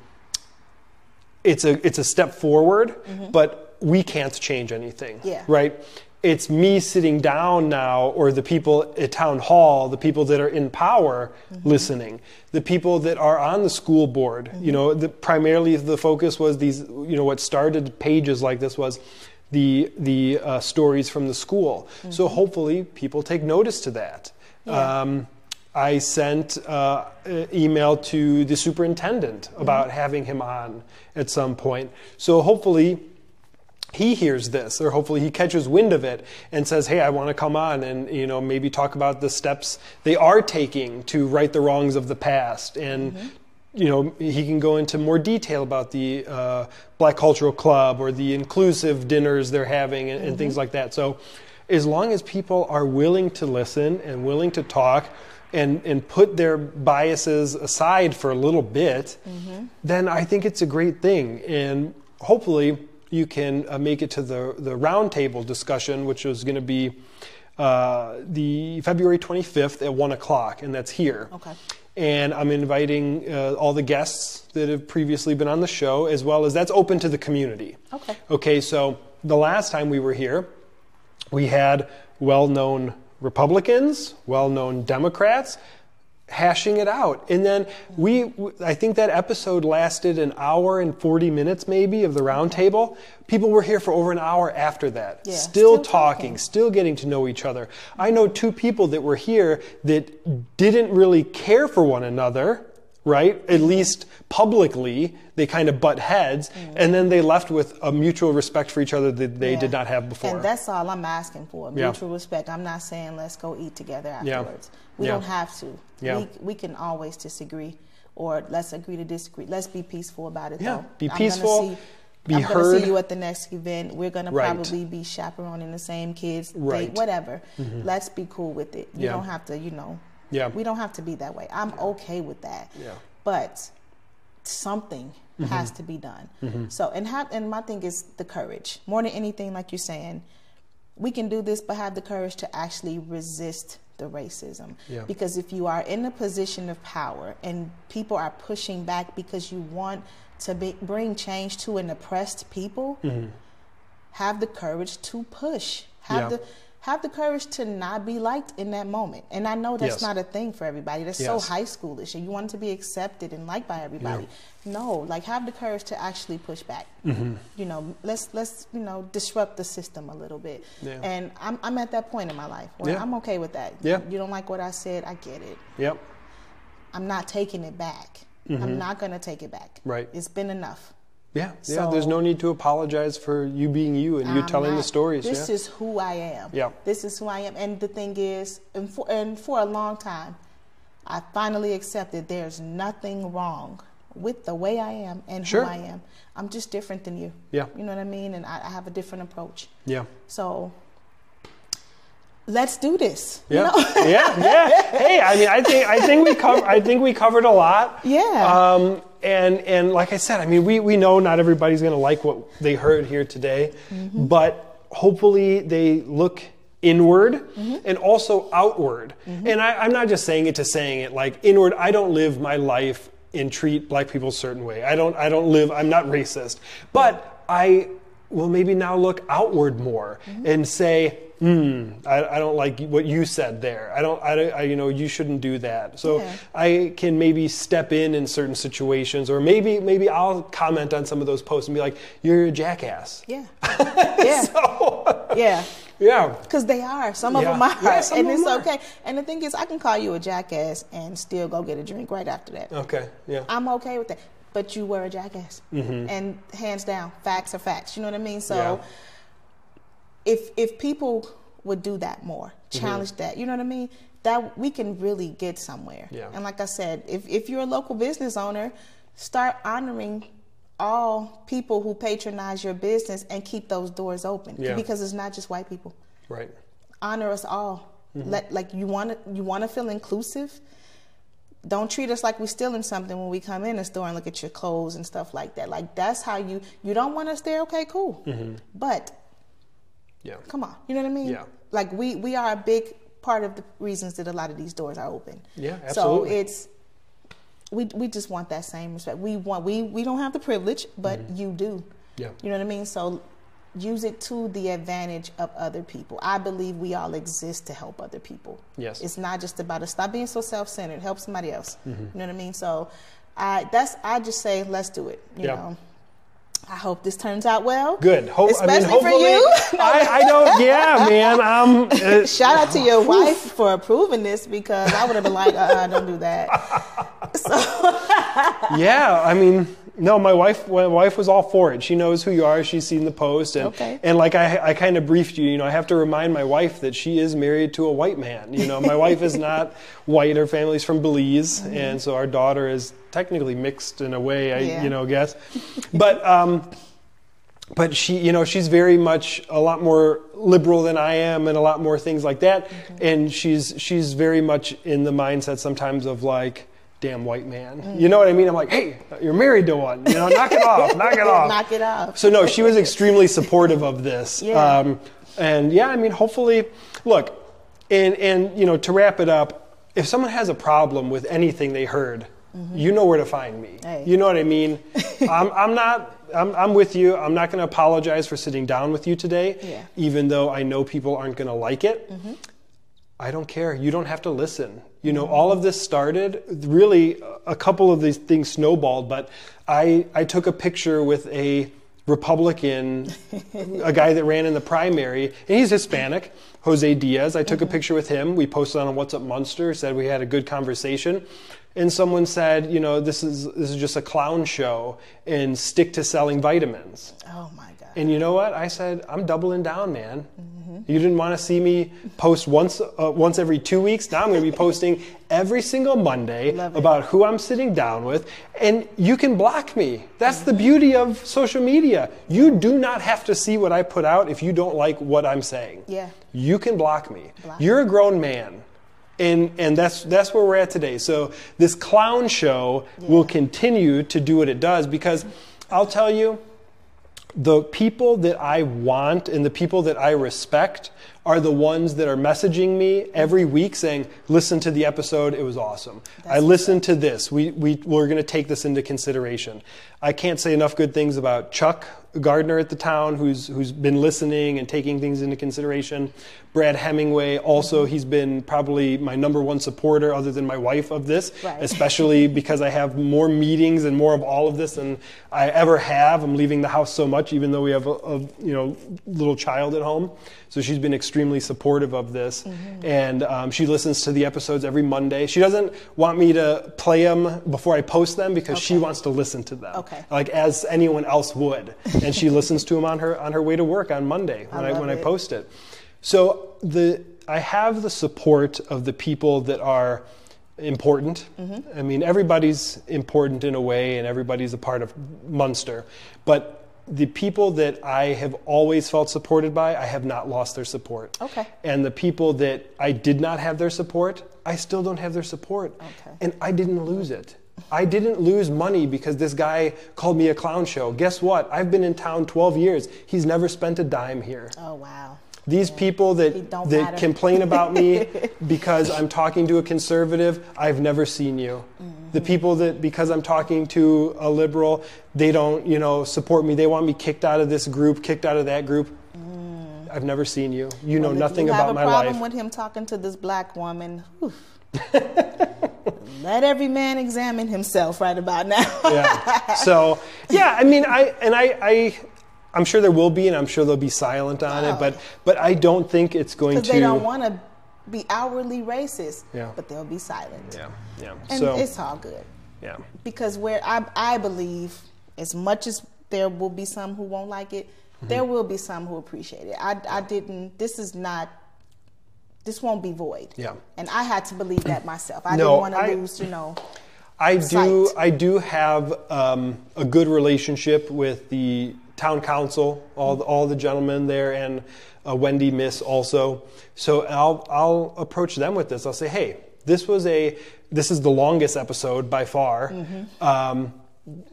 it's a step forward, but we can't change anything, right? It's me sitting down now, or the people at town hall, the people that are in power listening, the people that are on the school board. You know, primarily the focus was these, you know, what started pages like this was the stories from the school. So hopefully people take notice to that. I sent an email to the superintendent about having him on at some point. So hopefully he hears this, or hopefully he catches wind of it and says, hey, I want to come on and, you know, maybe talk about the steps they are taking to right the wrongs of the past. And, you know, he can go into more detail about the Black Cultural Club or the inclusive dinners they're having and things like that. So as long as people are willing to listen and willing to talk and put their biases aside for a little bit, then I think it's a great thing. And hopefully you can make it to the roundtable discussion, which is going to be the February 25th at 1 o'clock, and that's here. Okay. And I'm inviting all the guests that have previously been on the show, as well as that's open to the community. Okay. Okay, so the last time we were here, we had well-known Republicans, well-known Democrats, hashing it out. And then I think that episode lasted an hour and 40 minutes maybe of the roundtable. People were here for over an hour after that, still talking, still getting to know each other. I know two people that were here that didn't really care for one another, right? At least publicly, they kind of butt heads, and then they left with a mutual respect for each other that they did not have before. And that's all I'm asking for, mutual respect. I'm not saying let's go eat together afterwards. We don't have to. We can always disagree. or let's agree to disagree. Let's be peaceful about it, though. Be peaceful. I'm going to see you at the next event. We're going to probably be chaperoning the same kids, date, whatever. Mm-hmm. Let's be cool with it. You don't have to, you know. We don't have to be that way. I'm okay with that. But something has to be done. So, and my thing is the courage. More than anything, like you're saying, we can do this, but have the courage to actually resist the racism. Because if you are in a position of power and people are pushing back because you want to bring change to an oppressed people, have the courage to push. Have the courage to not be liked in that moment. And I know that's not a thing for everybody. That's so high schoolish, and you want to be accepted and liked by everybody. No, like, have the courage to actually push back. You know, let's you know, disrupt the system a little bit. And I'm at that point in my life where I'm okay with that. You don't like what I said, I get it. I'm not taking it back. I'm not going to take it back. It's been enough. So, there's no need to apologize for you being you and you telling the stories. This is who I am. This is who I am. And the thing is, and for a long time, I finally accepted there's nothing wrong with the way I am and who I am. I'm just different than you. You know what I mean? And I have a different approach. So let's do this. Hey, I mean, I think we covered a lot. And like I said, I mean, we know not everybody's going to like what they heard here today, but hopefully they look inward and also outward. And I'm not just saying it to saying it, like inward. I don't live my life and treat black people a certain way. I'm not racist, but I will maybe now look outward more and say, I don't like what you said there. I you know, you shouldn't do that. So I can maybe step in certain situations, or maybe I'll comment on some of those posts and be like, you're a jackass. Because they are. Some of them are. And it's okay. And the thing is, I can call you a jackass and still go get a drink right after that. I'm okay with that. But you were a jackass. And hands down, facts are facts. You know what I mean? So if people would do that more, challenge that, you know what I mean? That we can really get somewhere. And like I said, if you're a local business owner, start honoring all people who patronize your business and keep those doors open, because it's not just white people. Honor us all. Like you want to feel inclusive. Don't treat us like we're stealing something when we come in the store and look at your clothes and stuff like that. Like, that's how you don't want us there. Okay, cool. But come on, you know what I mean? Like we are a big part of the reasons that a lot of these doors are open. Absolutely. So it's we just want that same respect. We don't have the privilege, but you do. You know what I mean? So use it to the advantage of other people. I believe we all exist to help other people. It's not just about us. Stop being so self-centered. Help somebody else. You know what I mean? So I just say, let's do it. You know. I hope this turns out well. Good. Especially for you. I don't, man. Shout out to your wife for approving this, because I would have been like, don't do that. So. I mean, no, my wife was all for it. She knows who you are. She's seen the post. And, and like I kind of briefed you, you know, I have to remind my wife that she is married to a white man. You know, my wife is not white. Her family's from Belize. And so our daughter is technically mixed in a way, I guess. But she, you know, she's very much a lot more liberal than I am, and a lot more things like that. And she's very much in the mindset sometimes of like, damn white man. You know what I mean? I'm like, hey, you're married to one. You know, knock it off, knock it off. Knock it off. So no, she was extremely supportive of this. And I mean, hopefully, look, and you know, to wrap it up, if someone has a problem with anything they heard, you know where to find me. You know what I mean? I'm with you. I'm not going to apologize for sitting down with you today, even though I know people aren't going to like it. I don't care. You don't have to listen. You know, all of this started, really a couple of these things snowballed, but I took a picture with a Republican, a guy that ran in the primary, and he's Hispanic, Jose Diaz. I took a picture with him. We posted on What's Up Munster, said we had a good conversation. And someone said, you know, this is just a clown show, and stick to selling vitamins. Oh, my God. And you know what? I said, I'm doubling down, man. You didn't want to see me post once every 2 weeks. Now I'm going to be posting every single Monday about who I'm sitting down with. And you can block me. That's the beauty of social media. You do not have to see what I put out if you don't like what I'm saying. Yeah. You can block me. You're a grown man. And that's where we're at today. So this clown show will continue to do what it does, because I'll tell you, the people that I want and the people that I respect are the ones that are messaging me every week saying, listen to the episode, it was awesome. I listened to this. We're going to take this into consideration. I can't say enough good things about Chuck Gardner at the town, who's been listening and taking things into consideration. Brad Hemingway, also, he's been probably my #1 supporter other than my wife of this, especially because I have more meetings and more of all of this than I ever have. I'm leaving the house so much, even though we have a little child at home. So she's been extremely supportive of this. And she listens to the episodes every Monday. She doesn't want me to play them before I post them because she wants to listen to them, like as anyone else would. And she listens to them on her way to work on Monday when I post it. So I have the support of the people that are important. I mean, everybody's important in a way, and everybody's a part of Munster. But the people that I have always felt supported by, I have not lost their support. And the people that I did not have their support, I still don't have their support. And I didn't lose it. I didn't lose money because this guy called me a clown show. Guess what? I've been in town 12 years. He's never spent a dime here. Oh, wow. These people that complain about me because I'm talking to a conservative, I've never seen you. The people that, because I'm talking to a liberal, they don't, support me. They want me kicked out of this group, kicked out of that group. I've never seen you. You know nothing about my life. You have a problem with him talking to this black woman. Let every man examine himself right about now. So, I mean, I'm sure there will be, and I'm sure they'll be silent on it, but I don't think it's going to. Because they don't want to be outwardly racist, but they'll be silent. And so, it's all good. Because where I believe, as much as there will be some who won't like it, there will be some who appreciate it. This won't be void. And I had to believe that myself. I do have a good relationship with the town council, all the gentlemen there, and Wendy Miss also. So I'll approach them with this. I'll say, hey, this is the longest episode by far.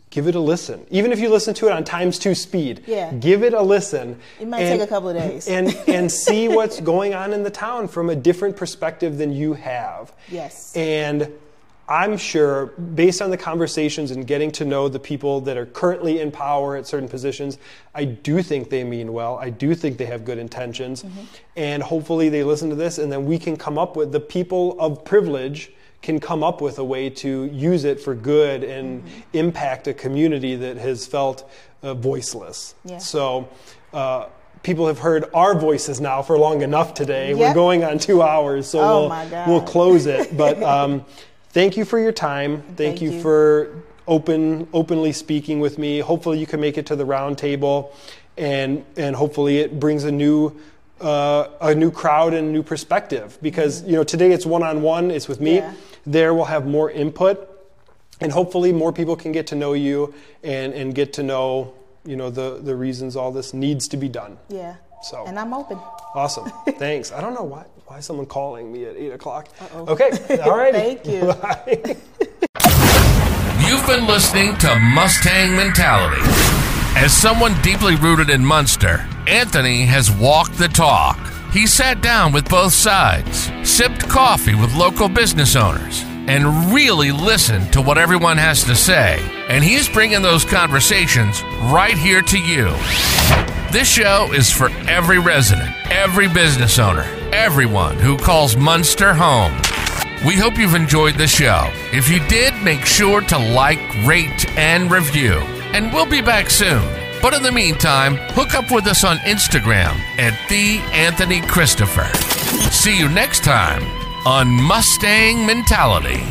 Give it a listen. Even if you listen to it on times 2 speed, give it a listen. It might take a couple of days. and see what's going on in the town from a different perspective than you have. Yes. And I'm sure, based on the conversations and getting to know the people that are currently in power at certain positions, I do think they mean well. I do think they have good intentions. And hopefully they listen to this, and then we can come up with, the people of privilege can come up with a way to use it for good and impact a community that has felt voiceless. So people have heard our voices now for long enough today. We're going on 2 hours, so we'll close it. But thank you for your time. Thank you for openly speaking with me. Hopefully you can make it to the round table, and hopefully it brings a new crowd and new perspective, because today it's one-on-one, it's with me. There we'll have more input, and hopefully more people can get to know you and get to know the reasons all this needs to be done. So, and I'm open. Awesome. Thanks. I don't know why someone calling me at 8 o'clock. Okay, all right. Thank you. Bye. You've been listening to Mustang Mentality. As someone deeply rooted in Munster, Anthony has walked the talk. He sat down with both sides, sipped coffee with local business owners, and really listened to what everyone has to say. And he's bringing those conversations right here to you. This show is for every resident, every business owner, everyone who calls Munster home. We hope you've enjoyed the show. If you did, make sure to like, rate, and review. And we'll be back soon. But in the meantime, hook up with us on Instagram at @TheAnthonyChristopher. See you next time on Mustang Mentality.